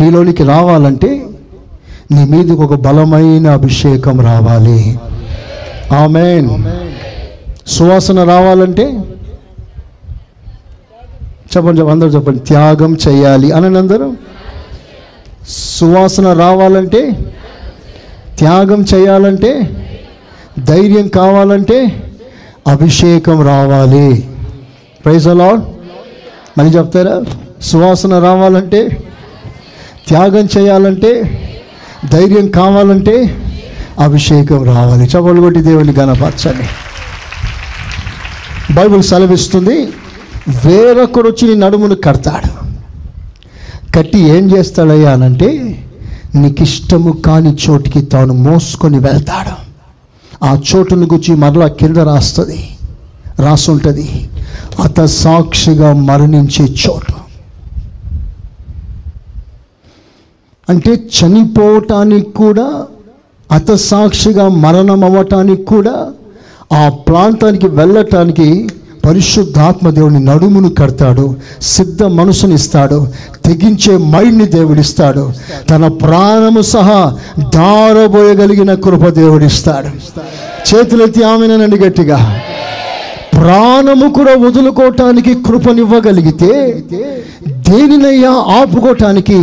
నీలోనికి రావాలంటే నీ మీదకి ఒక బలమైన అభిషేకం రావాలి. ఆమేన్. సువాసన రావాలంటే చెప్పండి, అందరూ చెప్పండి, త్యాగం చేయాలి అని. అందరూ సువాసన రావాలంటే త్యాగం చేయాలంటే, ధైర్యం కావాలంటే అభిషేకం రావాలి. Praise the Lord. మళ్ళీ చెప్తారా? సువాసన రావాలంటే, త్యాగం చేయాలంటే, ధైర్యం కావాలంటే అభిషేకం రావాలి. చప్పట్లు కొట్టి దేవుని ఘనపరచండి. బైబిల్ సెలవిస్తుంది, వేరొకరు వచ్చి నీ నడుమును కడతాడు. కట్టి ఏం చేస్తాడయ్యా అనంటే నీకు ఇష్టము కాని చోటికి తాను మోసుకొని వెళ్తాడు. ఆ చోటును గుచ్చి మరలా కింద రాసుంటుంది, అత సాక్షిగా మరణించే చోటు. అంటే చనిపోవటానికి కూడా, అతసాక్షిగా మరణం అవ్వటానికి కూడా, ఆ ప్రాంతానికి వెళ్ళటానికి పరిశుద్ధాత్మ దేవుని నడుమును కడతాడు, సిద్ధ మనసుని ఇస్తాడు, తెగించే మైండ్ని దేవుడిస్తాడు, తన ప్రాణము సహా దారబోయగలిగిన కృప దేవుడిస్తాడు. చేతులెత్తి ఆమెనండి గట్టిగా. ప్రాణము కూడా వదులుకోవటానికి కృపనివ్వగలిగితే దేనినయ్యా ఆపుకోవటానికి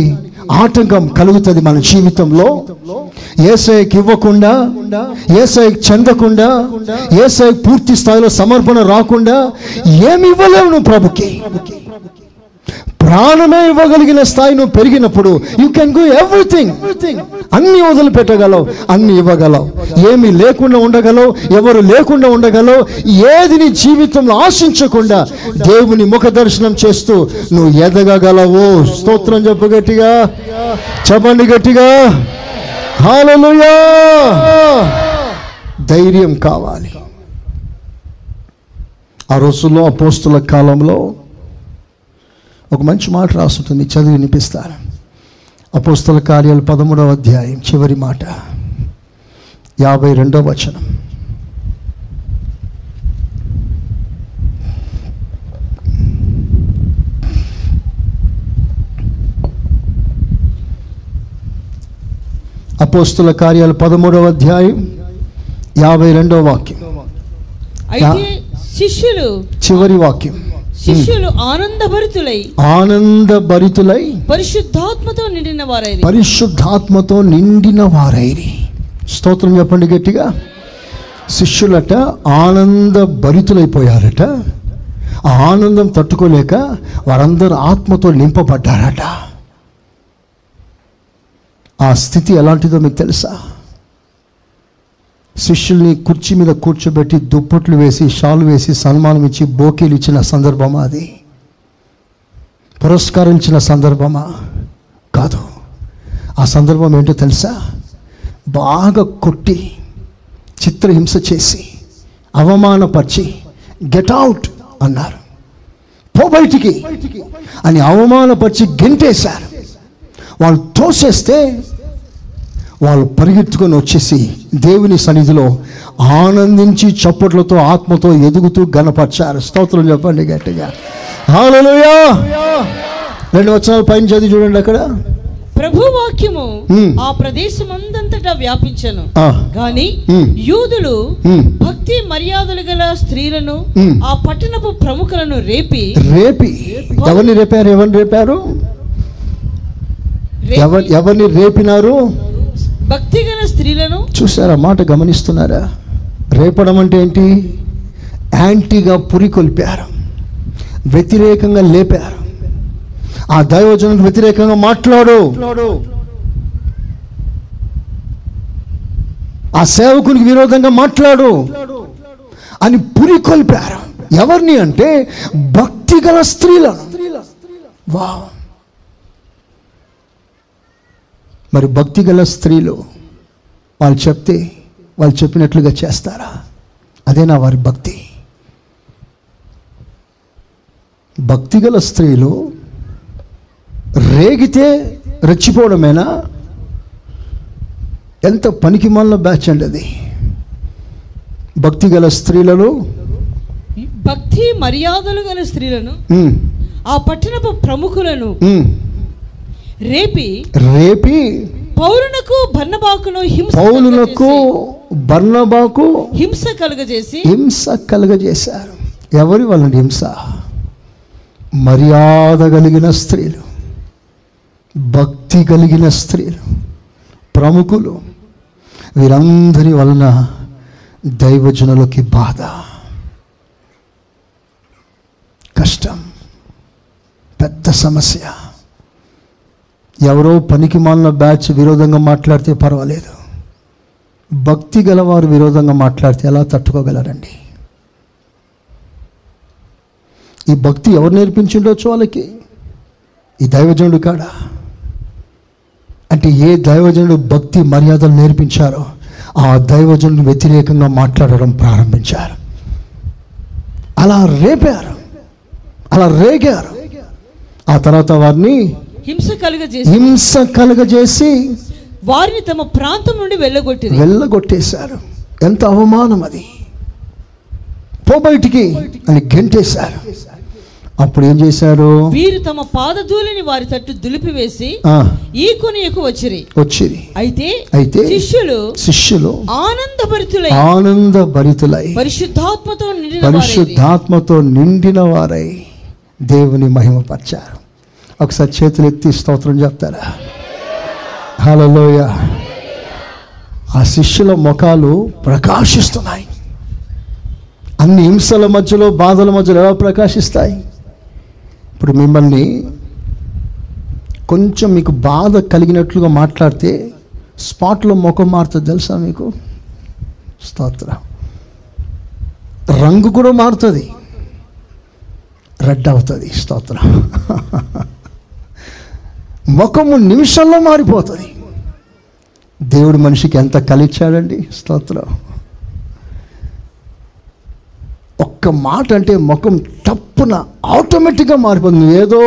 ఆటంకం కలుగుతుంది మన జీవితంలో? యేసయ్యకి ఇవ్వకుండా, యేసయ్యకి చెందకుండా, యేసయ్యకి పూర్తి స్థాయిలో సమర్పణ రాకుండా ఏమి ఇవ్వలేవు నువ్వు ప్రభుకి. ప్రాణమే ఇవ్వగలిగిన స్థాయి నువ్వు పెరిగినప్పుడు యూ కెన్ గో ఎవ్రీథింగ్. అన్ని వదిలిపెట్టగలవు, అన్ని ఇవ్వగలవు, ఏమి లేకుండా ఉండగలవు, ఎవరు లేకుండా ఉండగలవు, ఏది నీ జీవితంలో ఆశించకుండా దేవుని ముఖ దర్శనం చేస్తూ నువ్వు ఎదగగలవు. స్తోత్రం చెప్పు గట్టిగా, చెప్పండి గట్టిగా, హల్లెలూయా. ధైర్యం కావాలి, ఆ రోజుల్లో అపోస్తుల కాలంలో ఒక మంచి మాట రాస్తుంటుంది, చదివి వినిపిస్తారు. అపోస్తుల కార్యాలు 13వ అధ్యాయం చివరి మాట, 52వ వచనం. అపోస్తుల కార్యాలు 13వ అధ్యాయం 52వ వాక్యం. అయితే శిష్యులు, చివరి వాక్యం, శిష్యులు ఆనందభరితులై పరిశుద్ధాత్మతో నిండిన వారైరి. పరిశుద్ధాత్మతో నిండిన వారైరి. స్తోత్రం చెప్పండి గట్టిగా. శిష్యులట ఆనందభరితులైపోయారట. ఆ ఆనందం తట్టుకోలేక వారందరూ ఆత్మతో నింపబడ్డారట. ఆ స్థితి ఎలాంటిదో మీకు తెలుసా? శిష్యుల్ని కుర్చీ మీద కూర్చోబెట్టి దుప్పట్లు వేసి, షాలు వేసి, సన్మానం ఇచ్చి, బోకేలు ఇచ్చిన సందర్భమా? అది పురస్కరించిన సందర్భమా? కాదు. ఆ సందర్భం ఏంటో తెలుసా? బాగా కొట్టి, చిత్రహింస చేసి, అవమానపరిచి, గెట్ అవుట్ అన్నారు, పో బయటికి అని అవమానపరిచి గెంటేశారు. వాళ్ళు తోసేస్తే వాళ్ళు పరిగెత్తుకొని వచ్చేసి దేవుని సన్నిధిలో ఆనందించి చప్పట్లతో ఆత్మతో ఎదుగుతూ గణపరిచారు. స్తోత్రం చెప్పండి గట్టిగా. హల్లెలూయా. 2 వచనాలు పైన చదివి చూడండి. అక్కడ ప్రభు వాక్యము ఆ ప్రదేశమందంతటా వ్యాపించెను. గాని యూదులు భక్తి మర్యాదలు గల స్త్రీలను, ఆ పట్టణపు ప్రముఖులను రేపి రేపి ఎవరిని రేపారు? ఎవరిని రేపినారు? భక్తిగల స్త్రీలను. చూసారా, మాట గమనిస్తున్నారా? రేపడం అంటే ఏంటి? యాంటీగా పురికొల్పారు, వ్యతిరేకంగా లేపారు. ఆ దైవజనులకు వ్యతిరేకంగా మాట్లాడు, ఆ సేవకునికి విరోధంగా మాట్లాడు అని పురికొల్పారు. ఎవరిని అంటే భక్తిగల స్త్రీలను. వావ్! మరి భక్తి గల స్త్రీలు వాళ్ళు చెప్తే వాళ్ళు చెప్పినట్లుగా చేస్తారా? అదేనా వారి భక్తి? భక్తి గల స్త్రీలు రేగితే రెచ్చిపోవడమేనా? ఎంత పనికి మాలిన బ్యాచ్ అండి అది. భక్తి గల స్త్రీలను, భక్తి మర్యాదలు గల స్త్రీలను, ఆ పట్టణపు ప్రముఖులను రేపి రేపి పౌలునకు బర్నబాకు హింస కలుగజేశారు. ఎవరి వలన హింస? మర్యాద కలిగిన స్త్రీలు, భక్తి కలిగిన స్త్రీలు, ప్రముఖులు, వీరందరి వలన దైవజనులకి బాధ, కష్టం, పెద్ద సమస్య. ఎవరో పనికి మాలిన బ్యాచ్ విరోధంగా మాట్లాడితే పర్వాలేదు, భక్తి గలవారు విరోధంగా మాట్లాడితే ఎలా తట్టుకోగలరండి? ఈ భక్తి ఎవరు నేర్పించుండొచ్చు వాళ్ళకి? ఈ దైవజనుడు కాడా? అంటే ఏ దైవజనుడు భక్తి మర్యాదలు నేర్పించారో ఆ దైవజనుడు వ్యతిరేకంగా మాట్లాడడం ప్రారంభించారు. అలా రేపారు, అలా రేగారు. ఆ తర్వాత వారిని హింస కలుగజేసి వారిని తమ ప్రాంతం నుండి వెళ్ళగొట్టేశారు. ఎంత అవమానం అది! పో బయటికి అని గెంటేశారు. అప్పుడు ఏం చేశారు? వీరు తమ పాదధూళిని వారి తట్టు దులిపివేసి ఈ కొనియకు వచ్చిరి. అయితే శిష్యులు ఆనందభరితులై పరిశుద్ధాత్మతో నిండిన వారై దేవుని మహిమపరిచారు. ఒకసారి చేతులు ఎత్తి స్తోత్రం చెప్తారా? హల్లెలూయ. ఆ శిష్యుల ముఖాలు ప్రకాశిస్తున్నాయి. అన్ని హింసల మధ్యలో, బాధల మధ్యలో ఎలా ప్రకాశిస్తాయి? ఇప్పుడు మిమ్మల్ని కొంచెం మీకు బాధ కలిగినట్లుగా మాట్లాడితే స్పాట్లో ముఖం మారుతుంది, తెలుసా మీకు? స్తోత్రం. రంగు కూడా మారుతుంది, రెడ్ అవుతుంది. స్తోత్రం. ముఖము నిమిషంలో మారిపోతుంది. దేవుడు మనిషికి ఎంత కలిచ్చాడండి! స్తోత్రం. ఒక్క మాట అంటే ముఖం తప్పున ఆటోమేటిక్గా మారిపోతుంది. ఏదో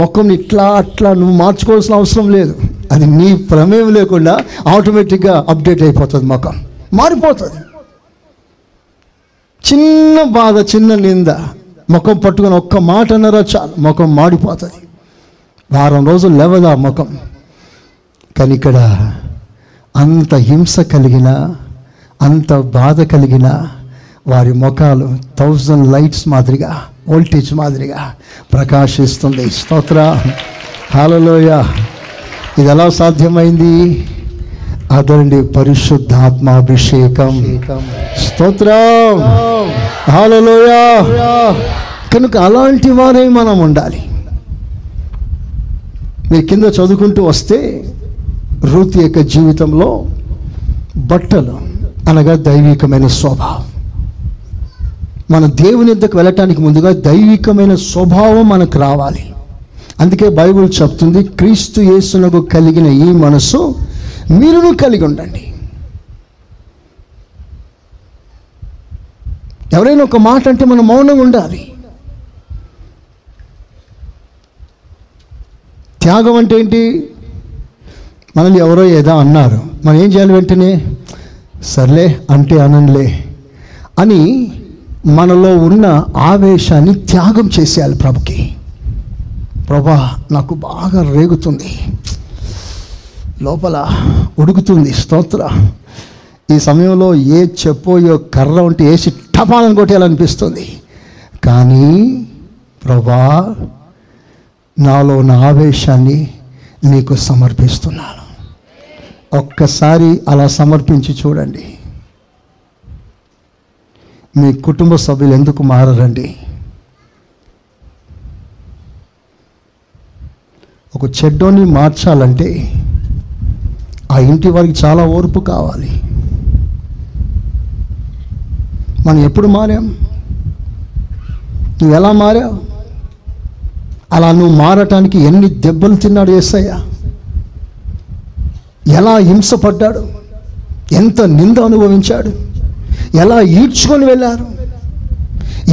ముఖంని ఇట్లా అట్లా నువ్వు మార్చుకోవాల్సిన అవసరం లేదు, అది నీ ప్రమేయం లేకుండా ఆటోమేటిక్గా అప్డేట్ అయిపోతుంది, ముఖం మారిపోతుంది. చిన్న బాధ, చిన్న నింద, ముఖం పట్టుకొని ఒక్క మాట అన్నారా చాలు ముఖం మాడిపోతుంది. వారం రోజులు లేవదా ముఖం. కానీ ఇక్కడ అంత హింస కలిగిన, అంత బాధ కలిగిన వారి ముఖాలు 1000 లైట్స్ మాదిరిగా, వోల్టేజ్ మాదిరిగా ప్రకాశిస్తుంది. స్తోత్ర, హల్లెలూయా. ఇది ఎలా సాధ్యమైంది? అదండి పరిశుద్ధాత్మాభిషేకం. స్తోత్రం, హల్లెలూయా. కనుక అలాంటి వారే మనం ఉండాలి. మీరు కింద చదువుకుంటూ వస్తే రూతు యొక్క జీవితంలో బట్టలు అనగా దైవికమైన స్వభావం. మన దేవుని ఎద్దకు వెళ్ళటానికి ముందుగా దైవికమైన స్వభావం మనకు రావాలి. అందుకే బైబిల్ చెప్తుంది, క్రీస్తు యేసునకు కలిగిన ఈ మనసు మీరును కలిగి ఉండండి. ఎవరైనా ఒక మాట అంటే మనం మౌనంగా ఉండాలి. త్యాగం అంటే ఏంటి? మనల్ని ఎవరో ఏదో అన్నారు, మనం ఏం చేయాలి? వెంటనే సర్లే అంటే అనంలే అని మనలో ఉన్న ఆవేశాన్ని త్యాగం చేసేయాలి. ప్రభుకి, ప్రభా నాకు బాగా రేగుతుంది, లోపల ఉడుకుతుంది. స్తోత్ర. ఈ సమయంలో ఏ చెప్పోయో కర్ర ఉంటే వేసి టపాలను కొట్టేయాలనిపిస్తుంది. కానీ ప్రభా, నాలో ఉన్న ఆవేశాన్ని నీకు సమర్పిస్తున్నాను. ఒక్కసారి అలా సమర్పించి చూడండి. మీ కుటుంబ సభ్యులు ఎందుకు మారరండి? ఒక చెడ్డోని మార్చాలంటే ఆ ఇంటి వారికి చాలా ఓర్పు కావాలి. మనం ఎప్పుడు మారాం? నువ్వు ఎలా మారావు? అలా నువ్వు మారటానికి ఎన్ని దెబ్బలు తిన్నాడు యేసయ్య, ఎలా హింసపడ్డాడు, ఎంత నింద అనుభవించాడు, ఎలా ఈడ్చుకొని వెళ్ళారు,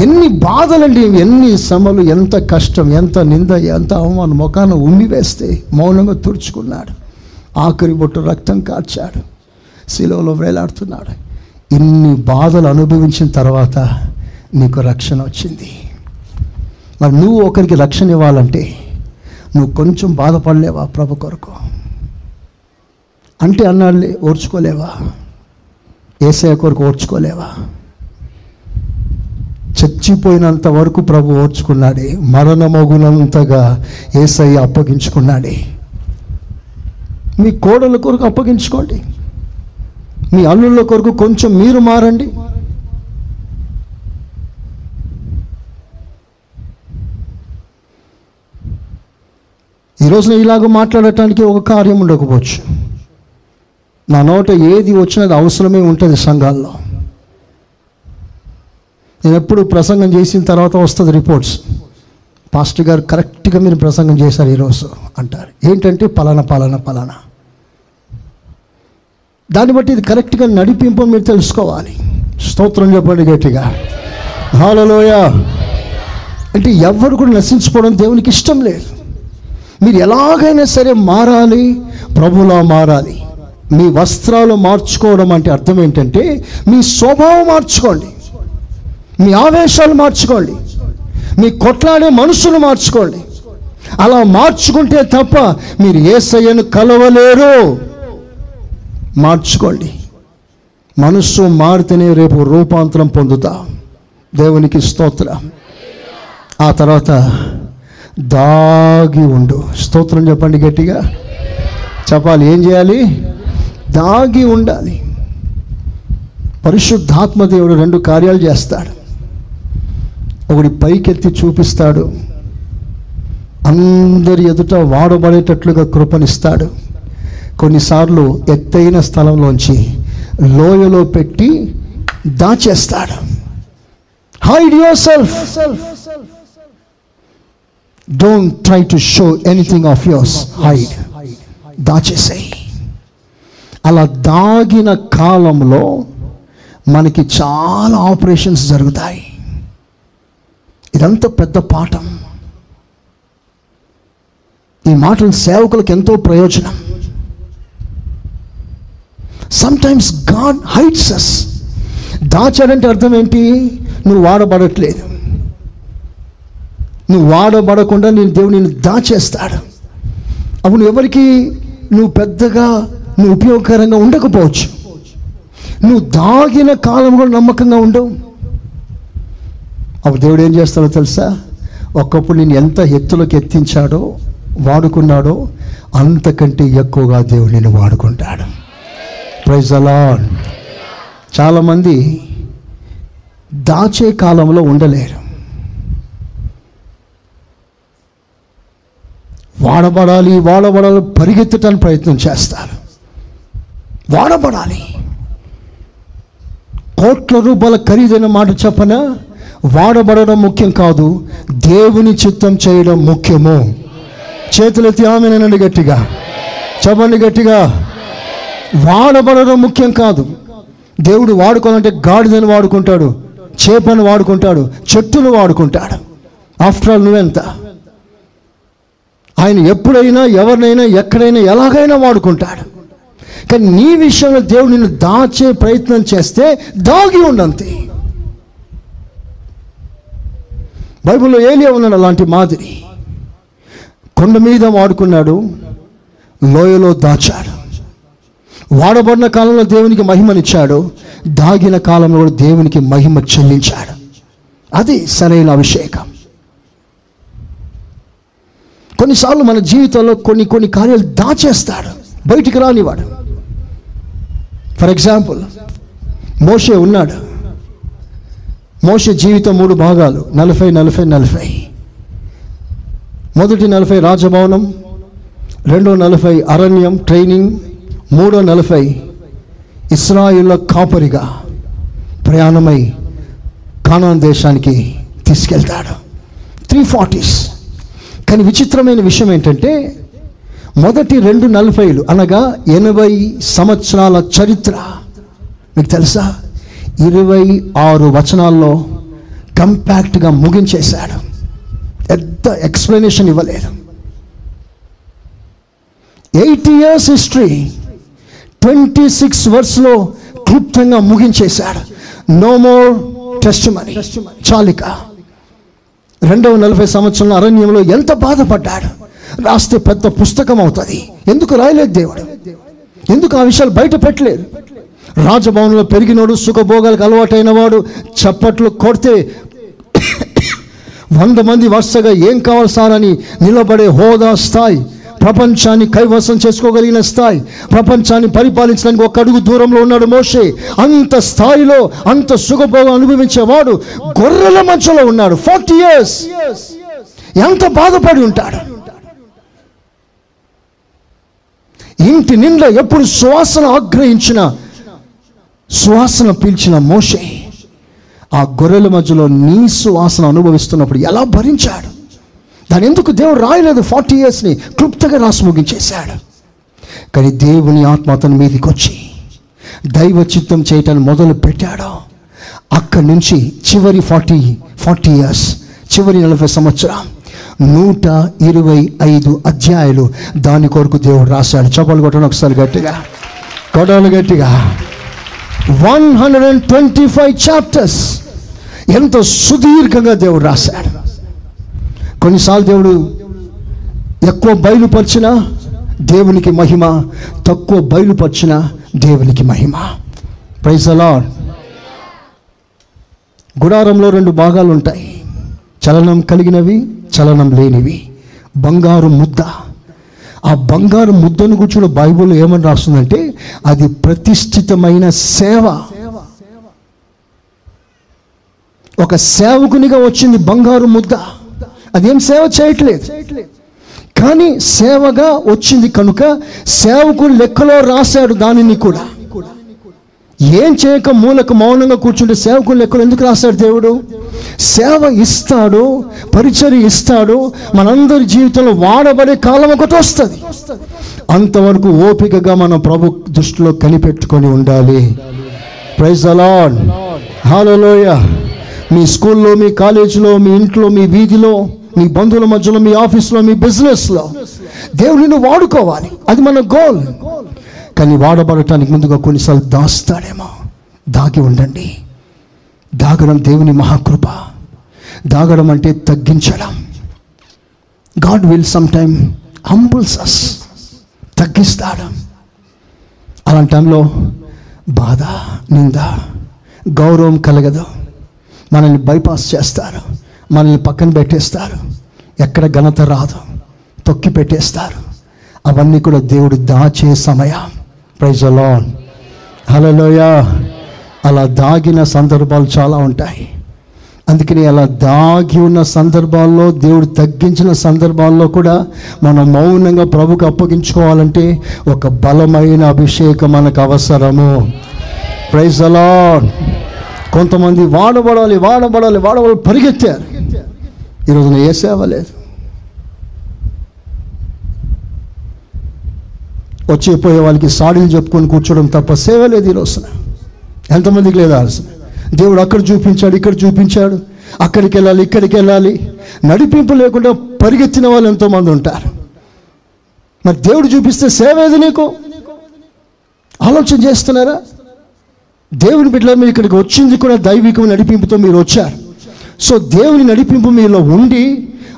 ఎన్ని బాధలండి, ఎన్ని శ్రమలు, ఎంత కష్టం, ఎంత నింద, ఎంత అవమానం. ముఖాన ఉమ్మి వేస్తే మౌనంగా తుడుచుకున్నాడు. ఆఖరి బొట్టు రక్తం కార్చాడు. శిలువలో వేలాడుతున్నాడు. ఇన్ని బాధలు అనుభవించిన తర్వాత నీకు రక్షణ వచ్చింది. మరి నువ్వు ఒకరికి రక్షణ ఇవ్వాలంటే నువ్వు కొంచెం బాధపడలేవా ప్రభు కొరకు? అంటే అన్నాళ్ళే ఓర్చుకోలేవా? యేసయ్య కొరకు ఓర్చుకోలేవా? చచ్చిపోయినంత వరకు ప్రభు ఓర్చుకున్నాడే, మరణమగునంతగా యేసయ్య అప్పగించుకున్నాడే. మీ కోడళ్ళ కొరకు అప్పగించుకోండి, మీ అల్లుళ్ళ కొరకు కొంచెం మీరు మారండి. ఈరోజున ఇలాగ మాట్లాడటానికి ఒక కార్యం ఉండకపోవచ్చు. నా నోట ఏది వచ్చినది అవసరమే ఉంటుంది సంఘాల్లో. నేను ఎప్పుడు ప్రసంగం చేసిన తర్వాత వస్తుంది రిపోర్ట్స్. పాస్టర్ గారు కరెక్ట్గా మీరు ప్రసంగం చేశారు ఈరోజు అంటారు. ఏంటంటే పలానా పలానా పలానా. దాన్ని బట్టి ఇది కరెక్ట్గా నడిపింపు మీరు తెలుసుకోవాలి. స్తోత్రం చెప్పండి గట్టిగా, హల్లెలూయా. అంటే ఎవరు కూడా నశించుకోవడం దేవునికి ఇష్టం లేదు. మీరు ఎలాగైనా సరే మారాలి, ప్రభులా మారాలి. మీ వస్త్రాలు మార్చుకోవడం అంటే అర్థం ఏంటంటే మీ స్వభావం మార్చుకోండి, మీ ఆవేశాలు మార్చుకోండి, మీ కొట్లాడే మనుషులు మార్చుకోండి. అలా మార్చుకుంటే తప్ప మీరు యేసయ్యను కలవలేరు. మార్చుకోండి. మనస్సు మారితేనే రేపు రూపాంతరం పొందుతా. దేవునికి స్తోత్రం. ఆ తర్వాత దాగి ఉండు. స్తోత్రం చెప్పండి గట్టిగా. చెప్పాలి, ఏం చేయాలి? దాగి ఉండాలి. పరిశుద్ధాత్మ దేవుడు రెండు కార్యాలు చేస్తాడు. ఒకటి పైకెత్తి చూపిస్తాడు, అందరి ఎదుట వాడబడేటట్లుగా కృపనిస్తాడు. కొన్నిసార్లు ఎత్తైన స్థలంలోంచి లోయలో పెట్టి దాచేస్తాడు. Hide yourself, don't try to show anything of yours. Hide, దాచేసేయి. అలా దాగిన కాలంలో మనకి చాలా ఆపరేషన్స్ జరుగుతాయి. ఇదంతా పెద్ద పాఠం. ఈ మాటలు సేవకులకు ఎంతో ప్రయోజనం. Sometimes God hides us. దాచాడంటే అర్థం ఏంటి? నువ్వు వాడబడట్లేదు, నువ్వు వాడబడకుండా నేను దేవుడు నిన్ను దాచేస్తాడు. అప్పుడు ఎవరికి నువ్వు పెద్దగా నువ్వు ఉపయోగకరంగా ఉండకపోవచ్చు. నువ్వు దాగిన కాలం కూడా నమ్మకంగా ఉండవు. అప్పుడు దేవుడు ఏం చేస్తాడో తెలుసా? ఒకప్పుడు నేను ఎంత ఎత్తులోకి ఎత్తించాడో వాడుకున్నాడో అంతకంటే ఎక్కువగా దేవుడు నిన్ను వాడుకుంటాడు. Praise the Lord. చాలామంది దాచే కాలంలో ఉండలేరు, వాడబడాలి వాడబడాలి పరిగెత్తటానికి ప్రయత్నం చేస్తారు. వాడబడాలి, కోట్ల రూపాయల ఖరీదైన మాట చెప్పన వాడబడడం ముఖ్యం కాదు, దేవుని చిత్తం చేయడం ముఖ్యము. చేతులెత్తి ఆమేనండి గట్టిగా చెప్పండి గట్టిగా. వాడబడడం ముఖ్యం కాదు, దేవుడు వాడుకోవాలంటే గాడిదని వాడుకుంటాడు, చేపను వాడుకుంటాడు, చెట్టును వాడుకుంటాడు. ఆఫ్టర్ ఆల్ నువ్వెంత? ఆయన ఎప్పుడైనా ఎవరినైనా ఎక్కడైనా ఎలాగైనా వాడుకుంటాడు. కానీ నీ విషయంలో దేవుడు నిన్ను దాచే ప్రయత్నం చేస్తే దాగి ఉండంతే. బైబిల్లో ఏలియా ఉన్నాడు అలాంటి మాదిరి. కొండ మీద వాడుకున్నాడు, లోయలో దాచాడు. వాడబడిన కాలంలో దేవునికి మహిమనిచ్చాడు, దాగిన కాలంలో కూడా దేవునికి మహిమ చెల్లించాడు. అది సరైన అభిషేకం. కొన్నిసార్లు మన జీవితంలో కొన్ని కార్యాలు దాచేస్తాడు, బయటికి రానివాడు. ఫర్ ఎగ్జాంపుల్, మోషే ఉన్నాడు. మోషే జీవితం 3 భాగాలు, 40, 40, 40. మొదటి 40 రాజభవనం, రెండో 40 అరణ్యం ట్రైనింగ్, మూడో 40 ఇశ్రాయేలు కాపరిగా ప్రయాణమై కానాన్ దేశానికి తీసుకెళ్తాడు. 340s. కానీ విచిత్రమైన విషయం ఏంటంటే, మొదటి 2 40లు అనగా 80 సంవత్సరాల చరిత్ర మీకు తెలుసా? 26 వచనాల్లో కంపాక్ట్గా ముగించేశాడు, పెద్ద ఎక్స్ప్లెనేషన్ ఇవ్వలేదు. 8 years హిస్టరీ 26 వర్స్లో క్లుప్తంగా ముగించేశాడు. నో మోర్ టెస్టిమనీ, చాలిక. రెండవ 40 సంవత్సరాల అరణ్యంలో ఎంత బాధపడ్డాడు, రాస్తే పెద్ద పుస్తకం అవుతుంది. ఎందుకు రాయలేదు దేవుడు? ఎందుకు ఆ విషయాలు బయట పెట్టలేదు? రాజభవనంలో పెరిగినోడు, సుఖభోగాలకు అలవాటైన వాడు, చప్పట్లు కొడితే 100 మంది వరుసగా ఏం కావాలి సార్ అని నిలబడే హోదా స్థాయి, ప్రపంచాన్ని కైవసం చేసుకోగలిగిన స్థాయి, ప్రపంచాన్ని పరిపాలించడానికి 1 అడుగు దూరంలో ఉన్నాడు మోషే. అంత స్థాయిలో అంత సుఖభోగం అనుభవించేవాడు గొర్రెల మధ్యలో ఉన్నాడు. 40 years ఎంత బాధపడి ఉంటాడు. ఇంటి నిండా ఎప్పుడు సువాసన ఆగ్రహించిన, సువాసన పీల్చిన మోషే ఆ గొర్రెల మధ్యలో నీ సువాసన అనుభవిస్తున్నప్పుడు ఎలా భరించాడు? దాని ఎందుకు దేవుడు రాయలేదు? 40 yearsని క్లుప్తంగా రాసి ముగించేశాడు. కానీ దేవుని ఆత్మ అతని మీదకి వచ్చి దైవ చిత్తం చేయటాన్ని మొదలు పెట్టాడు. అక్కడి నుంచి చివరి 40 years, చివరి 40 సంవత్సరం, 125 అధ్యాయాలు దాని కొరకు దేవుడు రాశాడు. చపాలు కొట్టండి ఒకసారి గట్టిగా, కొట్టాలి గట్టిగా. 125 chapters. ఎంత సుదీర్ఘంగా దేవుడు రాశాడు. కొన్నిసార్లు దేవుడు ఎక్కువ బయలుపరిచిన దేవునికి మహిమ, తక్కువ బయలుపరిచిన దేవునికి మహిమ. Praise the lord. గుడారంలో 2 భాగాలు ఉంటాయి, చలనం కలిగినవి, చలనం లేనివి. బంగారు ముద్ద, ఆ బంగారు ముద్దను కూర్చున్న బైబిల్లో ఏమని రాస్తుందంటే అది ప్రతిష్ఠితమైన సేవ. ఒక సేవకునిగా వచ్చింది బంగారు ముద్ద. అదేం సేవ చేయట్లేదు, కానీ సేవగా వచ్చింది కనుక సేవకుడు లెక్కలో రాశాడు దానిని కూడా. ఏం చేయక మూలకు మౌనంగా కూర్చుంటే సేవకులు లెక్కలు ఎందుకు రాశాడు దేవుడు? సేవ ఇస్తాడు, పరిచర్య ఇస్తాడు. మనందరి జీవితంలో వాడబడే కాలం ఒకటి వస్తుంది. అంతవరకు ఓపికగా మనం ప్రభు దృష్టిలో కనిపెట్టుకొని ఉండాలి. Praise the Lord. హల్లెలూయా. మీ స్కూల్లో, మీ కాలేజీలో, మీ ఇంట్లో, మీ వీధిలో, మీ బంధువుల మధ్యలో, మీ ఆఫీస్లో, మీ బిజినెస్లో దేవుడిని వాడుకోవాలి. అది మన గోల్. కానీ వాడబడటానికి ముందుగా కొన్నిసార్లు దాస్తాడేమో. దాగి ఉండండి. దాగడం దేవుని మహాకృప. దాగడం అంటే తగ్గించడం. God will sometime humbles us, తగ్గిస్తాడు. అలాంటి టైంలో బాధ, నింద, గౌరవం కలగదు. మనల్ని బైపాస్ చేస్తారు, మనల్ని పక్కన పెట్టేస్తారు, ఎక్కడ ఘనత రాదు, తొక్కి పెట్టేస్తారు. అవన్నీ కూడా దేవుడు దాచే సమయం. ప్రైజ్ ది లార్డ్, హల్లెలూయా. అలా దాగిన సందర్భాలు చాలా ఉంటాయి. అందుకని అలా దాగి ఉన్న సందర్భాల్లో, దేవుడు తగ్గించిన సందర్భాల్లో కూడా మనం మౌనంగా ప్రభుకు అప్పగించుకోవాలంటే ఒక బలమైన అభిషేకం మనకు అవసరము. Praise the Lord. కొంతమంది వాడబడాలి వాడబడాలి వాడబడాలి పరిగెత్తారు. ఈరోజున ఏ సేవ లేదు. వచ్చేపోయే వాళ్ళకి సాడీలు చెప్పుకొని కూర్చోవడం తప్ప సేవ లేదు. ఈరోజున ఎంతమందికి లేదా ఆలసన? దేవుడు అక్కడ చూపించాడు, ఇక్కడ చూపించాడు, అక్కడికి వెళ్ళాలి, ఇక్కడికి వెళ్ళాలి, నడిపింపు లేకుండా పరిగెత్తిన వాళ్ళు ఎంతోమంది ఉంటారు. మరి దేవుడు చూపిస్తే సేవ ఏది నీకు? ఆలోచన చేస్తున్నారా? దేవుని బిడ్డల మీద ఇక్కడికి వచ్చింది కూడా దైవికమైన నడిపింపుతో మీరు వచ్చారు. సో దేవుని నడిపింపు మీలో ఉండి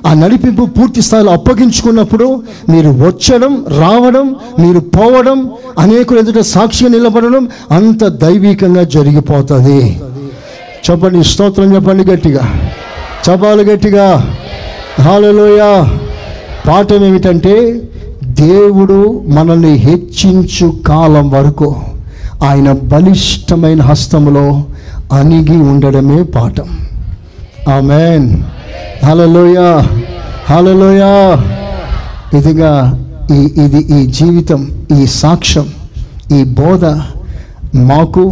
ఆ నడిపింపు పూర్తి స్థాయిలో అప్పగించుకున్నప్పుడు మీరు వచ్చడం, రావడం, మీరు పోవడం, అనేకులు ఎదుట సాక్షిగా నిలబడడం అంత దైవికంగా జరిగిపోతుంది. చెప్పండి, స్తోత్రం చెప్పండి గట్టిగా, చపాలు గట్టిగా, హల్లెలూయా. పాఠం ఏమిటంటే, దేవుడు మనల్ని హెచ్చించు కాలం వరకు ఆయన బలిష్టమైన హస్తములో అణిగి ఉండడమే పాఠం. ఆమెన్, హల్లెలూయా, హల్లెలూయా. ఇదిగా ఈ జీవితం, ఈ సాక్ష్యం, ఈ బోధ మాకు,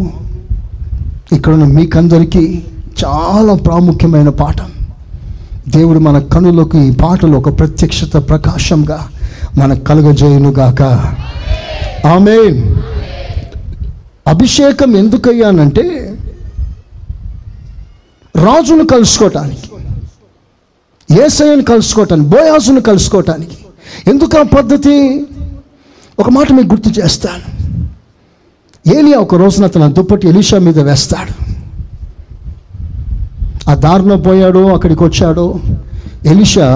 ఇక్కడున్న మీకందరికీ చాలా ప్రాముఖ్యమైన పాఠం. దేవుడు మన కనులకు ఈ పాటలు ఒక ప్రత్యక్షత, ప్రకాశంగా మనకు కలుగజేయునుగాక. ఆమెన్. అభిషేకం ఎందుకయ్యానంటే, రాజును కలుసుకోవటానికి, యేసయ్యను కలుసుకోవటానికి, బోయాజును కలుసుకోవటానికి. ఎందుకు ఆ పద్ధతి? ఒక మాట మీకు గుర్తు చేస్తాను. ఏలియా ఒక రోజున తన దుప్పటి ఎలీషా మీద వేస్తాడు. ఆ దారిలో పోయాడు, అక్కడికి వచ్చాడు. ఎలీషా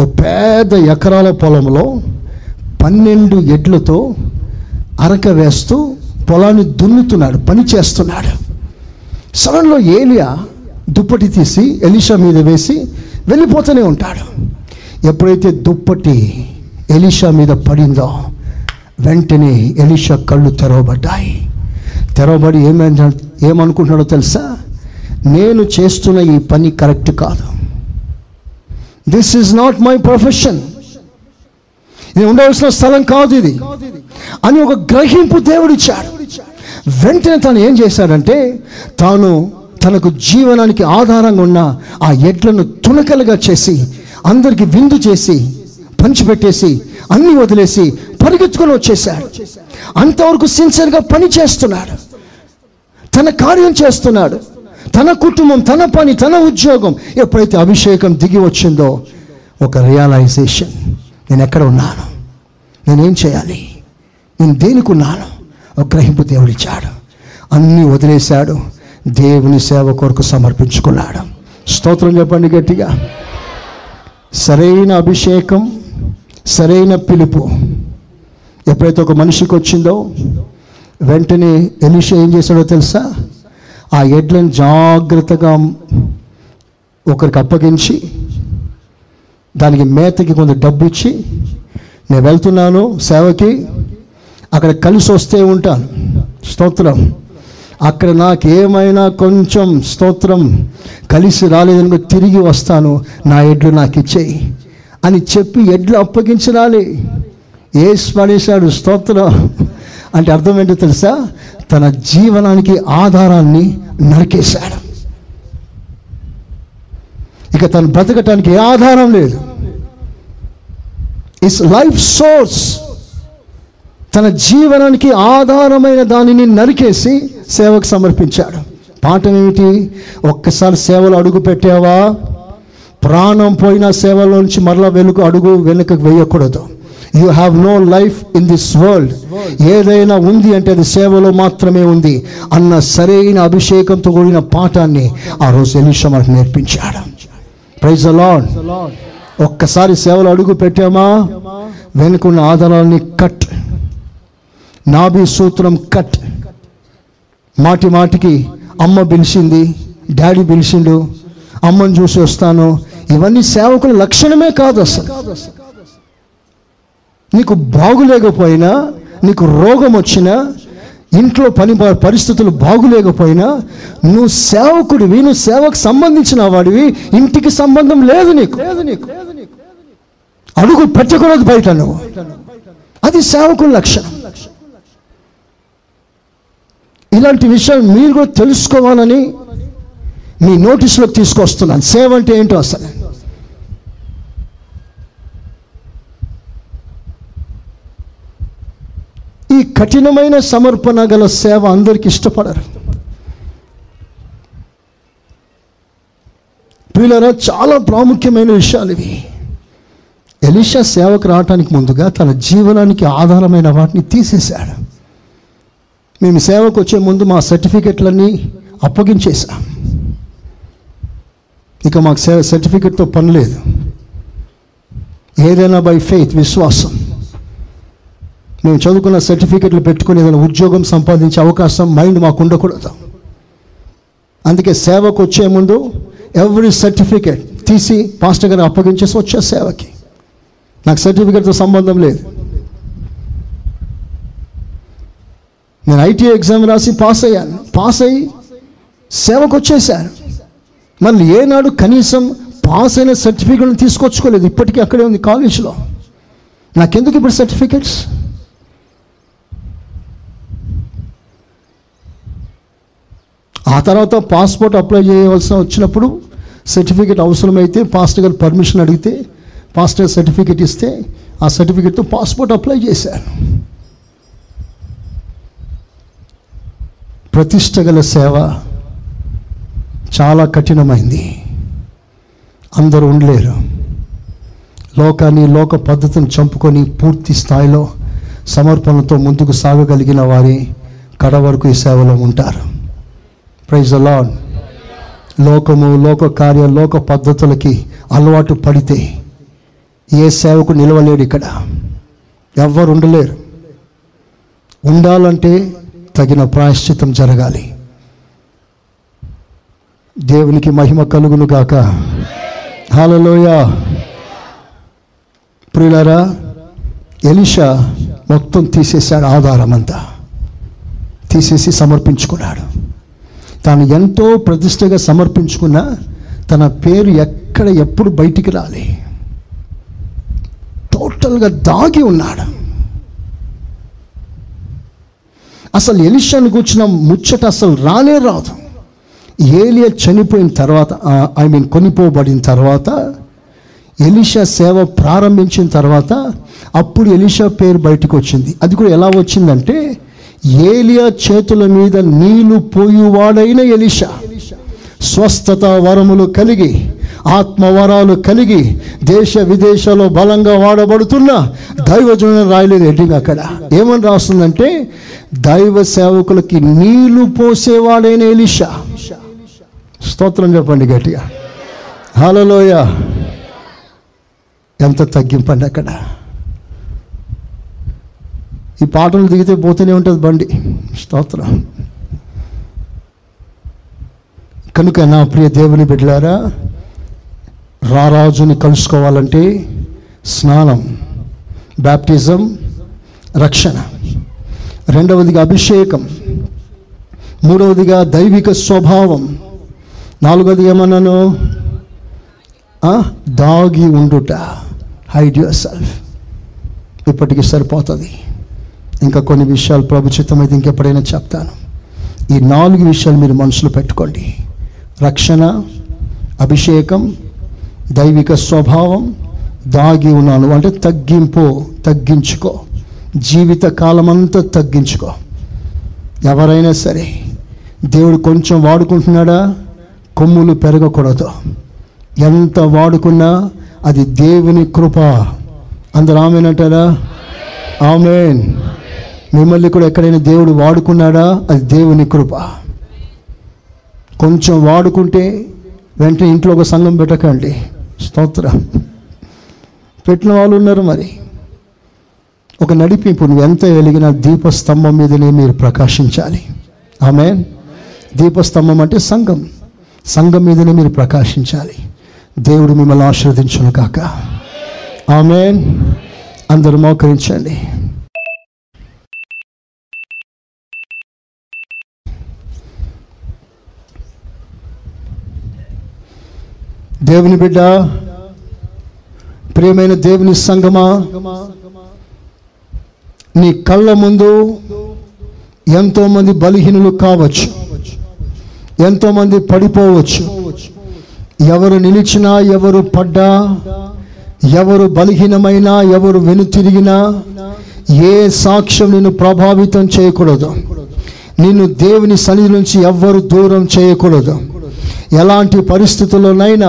ఓ పెద్ద ఎకరాల పొలంలో 12 ఎడ్లతో అరక వేస్తూ పొలాన్ని దున్నుతున్నాడు, పని చేస్తున్నాడు. సడన్లో ఏలియా దుప్పటి తీసి ఎలీషా మీద వేసి వెళ్ళిపోతూనే ఉంటాడు. ఎప్పుడైతే దుప్పటి ఎలీషా మీద పడిందో వెంటనే ఎలీషా కళ్ళు తెరవబడ్డాయి. తెరవబడి ఏమనుకుంటున్నాడో తెలుసా? నేను చేస్తున్న ఈ పని కరెక్ట్ కాదు. This is not my profession. ఇది ఉండవలసిన స్థలం కాదు ఇది అని ఒక గ్రహింపు దేవుడిచ్చాడు. వెంటనే తను ఏం చేశాడంటే, తాను తనకు జీవనానికి ఆధారంగా ఉన్న ఆ ఎడ్లను తునకలుగా చేసి, అందరికి విందు చేసి, పంచిపెట్టేసి, అన్ని వదిలేసి పరిగెత్తుకొని వచ్చేశాడు. అంతవరకు సిన్సియర్గా పని చేస్తున్నాడు, తన కార్యం చేస్తున్నాడు, తన కుటుంబం, తన పని, తన ఉద్యోగం. ఎప్పుడైతే అభిషేకం దిగి వచ్చిందో ఒక రియలైజేషన్, నేను ఎక్కడ ఉన్నాను, నేనేం చేయాలి, నేను దేనికి ఉన్నాను, ఒక గ్రహింపు దేవుడిచ్చాడు. అన్నీ వదిలేశాడు, దేవుని సేవ కొరకు సమర్పించుకున్నాడు. స్తోత్రం చెప్పండి గట్టిగా. సరైన అభిషేకం, సరైన పిలుపు ఎప్పుడైతే ఒక మనిషికి వచ్చిందో వెంటనే ఎలీషా ఏం చేశాడో తెలుసా? ఆ ఎడ్లను జాగ్రత్తగా ఒకరికి అప్పగించి, దానికి మేతకి కొంత డబ్బు ఇచ్చి, నేను వెళ్తున్నాను సేవకి, అక్కడ కలిసి వస్తే ఉంటాను, స్తోత్రం, అక్కడ నాకు ఏమైనా కొంచెం, స్తోత్రం, కలిసి రాలేదనుకో తిరిగి వస్తాను, నా ఎడ్లు నాకు ఇచ్చేయి అని చెప్పి ఎడ్లు అప్పగించాలి. ఏసు పడేశాడు, స్తోత్రం. అంటే అర్థం ఏంటో తెలుసా? తన జీవనానికి ఆధారాన్ని నరికేశాడు. ఇక తను బ్రతకటానికి ఏ ఆధారం లేదు. It's life source. తన జీవనానికి ఆధారమైన దానిని నరికేసి సేవకు సమర్పించాడు. పాఠం ఏమిటి? ఒక్కసారి సేవలు అడుగు పెట్టావా ప్రాణం పోయిన సేవలో నుంచి మరలా వెనుకకు వేయకూడదు. You have no life in this world. ఏదైనా ఉంది అంటే అది సేవలో మాత్రమే ఉంది అన్న సరైన అభిషేకంతో కూడిన పాఠాన్ని ఆ రోజు ఎలీషా మనకు నేర్పించాడు. Praise the Lord. ఒక్కసారి సేవలు అడుగు పెట్టామా వెనుకున్న ఆధారాలని కట్, నాభి సూత్రం కట్. మాటి మాటికి అమ్మ పిలిచింది, డాడీ పిలిచిండు, అమ్మని చూసి వస్తాను, ఇవన్నీ సేవకుల లక్షణమే కాదు. అసలు నీకు బాగులేకపోయినా, నీకు రోగం వచ్చినా, ఇంట్లో పని పరిస్థితులు బాగులేకపోయినా నువ్వు సేవకుడివి, నువ్వు సేవకు సంబంధించిన వాడివి, ఇంటికి సంబంధం లేదు నీకు. అడుగు పెట్టకూడదు బయట నువ్వు. అది సేవకుల లక్షణం. ఇలాంటి విషయం మీరు కూడా తెలుసుకోవాలని మీ నోటీసులోకి తీసుకొస్తున్నాను. సేవ అంటే ఏంటో అసలు ఈ కఠినమైన సమర్పణ గల సేవ అందరికీ ఇష్టపడరు. ప్రియులారా, చాలా ప్రాముఖ్యమైన విషయాలు ఇవి. ఎలీషా సేవకు రావడానికి ముందుగా తన జీవనానికి ఆధారమైన వాటిని తీసేశాడు. మేము సేవకు వచ్చే ముందు మా సర్టిఫికెట్లన్నీ అప్పగించేశాం. ఇక మాకు సర్టిఫికెట్తో పని లేదు. ఏదైనా బై ఫెయిత్, విశ్వాసం. మేము చదువుకున్న సర్టిఫికెట్లు పెట్టుకుని ఏదైనా ఉద్యోగం సంపాదించే అవకాశం మైండ్ మాకు ఉండకూడదు. అందుకే సేవకు వచ్చే ముందు ఎవ్రీ సర్టిఫికెట్ తీసి పాస్టర్ గారు అప్పగించేసి వచ్చే సేవకి. నాకు సర్టిఫికెట్తో సంబంధం లేదు. నేను ఐటీ ఎగ్జామ్ రాసి పాస్ అయ్యాను. పాస్ అయ్యి సేవకు వచ్చేసాను. మళ్ళీ ఏనాడు కనీసం పాస్ అయిన సర్టిఫికెట్ని తీసుకొచ్చుకోలేదు. ఇప్పటికీ అక్కడే ఉంది కాలేజీలో. నాకెందుకు ఇప్పుడు సర్టిఫికెట్స్? ఆ తర్వాత పాస్పోర్ట్ అప్లై చేయవలసి వచ్చినప్పుడు సర్టిఫికెట్ అవసరమైతే పాస్టర్ గారు పర్మిషన్ అడిగితే పాస్టర్ సర్టిఫికెట్ ఇస్తే ఆ సర్టిఫికెట్తో పాస్పోర్ట్ అప్లై చేశాను. ప్రతిష్ట గల సేవ చాలా కఠినమైంది. అందరూ ఉండలేరు. లోకాన్ని, లోక పద్ధతిని చంపుకొని పూర్తి స్థాయిలో సమర్పణతో ముందుకు సాగగలిగిన వారి కడ వరకు ఈ సేవలో ఉంటారు. Praise the Lord. లోకము, లోక కార్య, లోక పద్ధతులకి అలవాటు పడితే ఏ సేవకు నిలవలేడు. ఇక్కడ ఎవరు ఉండలేరు. ఉండాలంటే తగిన ప్రాయశ్చితం జరగాలి. దేవునికి మహిమ కలుగును గాక. హల్లెలూయా. ప్రియులారా, ఎలీషా మొత్తం తీసేశాడు. ఆధారం అంతా తీసేసి సమర్పించుకున్నాడు. తాను ఎంతో ప్రతిష్టగా సమర్పించుకున్న తన పేరు ఎక్కడ ఎప్పుడు బయటికి రాలి. టోటల్గా దాగి ఉన్నాడు. అసలు ఎలీషాను కూర్చున్న ముచ్చట అసలు రానే రాదు. ఏలియా చనిపోయిన తర్వాత, కొనిపోబడిన తర్వాత, ఎలీషా సేవ ప్రారంభించిన తర్వాత అప్పుడు ఎలీషా పేరు బయటకు వచ్చింది. అది కూడా ఎలా వచ్చిందంటే, ఏలియా చేతుల మీద నీళ్లు పోయువాడైన ఎలీషా స్వస్థత వరములు కలిగి, ఆత్మవరాలు కలిగి, దేశ విదేశాల్లో బలంగా వాడబడుతున్న దైవజనం రాయలేదు ఎడ్డింగ్. అక్కడ ఏమని రాస్తుందంటే, దైవ సేవకులకి నీళ్లు పోసేవాడైన ఎలీషా. స్తోత్రం చెప్పండి గట్టిగా. హల్లెలూయా. ఎంత తగ్గింపండి అక్కడ. ఈ పాటలు దిగితే పోతూనే ఉంటుంది బండి. స్తోత్రం. కనుక నా ప్రియ దేవుని బిడ్డలారా, రారాజుని కలుసుకోవాలంటే స్నానం, బ్యాప్టిజం, రక్షణ, రెండవదిగా అభిషేకం, మూడవదిగా దైవిక స్వభావం, నాలుగవదిగా ఏమన్నాను, దాగి ఉండుట, హైడ్ యువర్ సెల్ఫ్. ఇప్పటికీ సరిపోతుంది. ఇంకా కొన్ని విషయాలు ప్రభుచితం అయితే ఇంకెప్పుడైనా చెప్తాను. ఈ 4 విషయాలు మీరు మనసులో పెట్టుకోండి. రక్షణ, అభిషేకం, దైవిక స్వభావం, దాగి ఉన్నాను అంటే తగ్గించుకో. జీవిత కాలం అంతా తగ్గించుకో. ఎవరైనా సరే దేవుడు కొంచెం వాడుకుంటున్నాడా? కొమ్ములు పెరగకూడదు. ఎంత వాడుకున్నా అది దేవుని కృప. అందరూ ఆమెన్ అంటారా? ఆమెన్. మిమ్మల్ని కూడా ఎక్కడైనా దేవుడు వాడుకున్నాడా? అది దేవుని కృప. కొంచెం వాడుకుంటే వెంటనే ఇంట్లో ఒక సంఘం పెట్టకండి. స్తోత్రం. పెట్టిన వాళ్ళు ఉన్నారు. మరి ఒక నడిపింపు. నువ్వు ఎంత వెలిగిన దీపస్తంభం మీదనే మీరు ప్రకాశించాలి. ఆమెన్. దీపస్తంభం అంటే సంఘం. సంఘం మీదనే మీరు ప్రకాశించాలి. దేవుడు మిమ్మల్ని ఆశీర్వదించును గాక. ఆమెన్. అందరూ మోకరించండి. దేవుని బిడ్డ, ప్రియమైన దేవుని సంగమా, నీ కళ్ళ ముందు ఎంతోమంది బలహీనులు కావచ్చు, ఎంతోమంది పడిపోవచ్చు. ఎవరు నిలిచినా, ఎవరు పడ్డా, ఎవరు బలహీనమైనా, ఎవరు వెనుతిరిగినా ఏ సాక్ష్యం నిన్ను ప్రభావితం చేయకూడదు. నిన్ను దేవుని సన్నిధి నుంచి ఎవరు దూరం చేయకూడదు. ఎలాంటి పరిస్థితుల్లోనైనా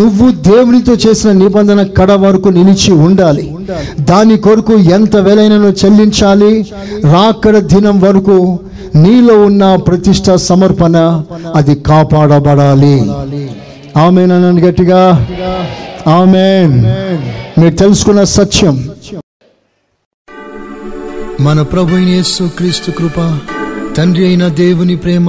నువ్వు దేవునితో చేసిన నిబంధన కడ వరకు నిలిచి ఉండాలి. దాని కొరకు ఎంత వెలైనను చెల్లించాలి. రాకడ దినం వరకు నీలో ఉన్న ప్రతిష్ట సమర్పణ అది కాపాడబడాలి. ఆమెన్ అనండి గట్టిగా. ఆమెన్. మీరు తెలుసుకున్న సత్యం మన ప్రభువైన యేసుక్రీస్తు కృప, తండ్రి అయిన దేవుని ప్రేమ,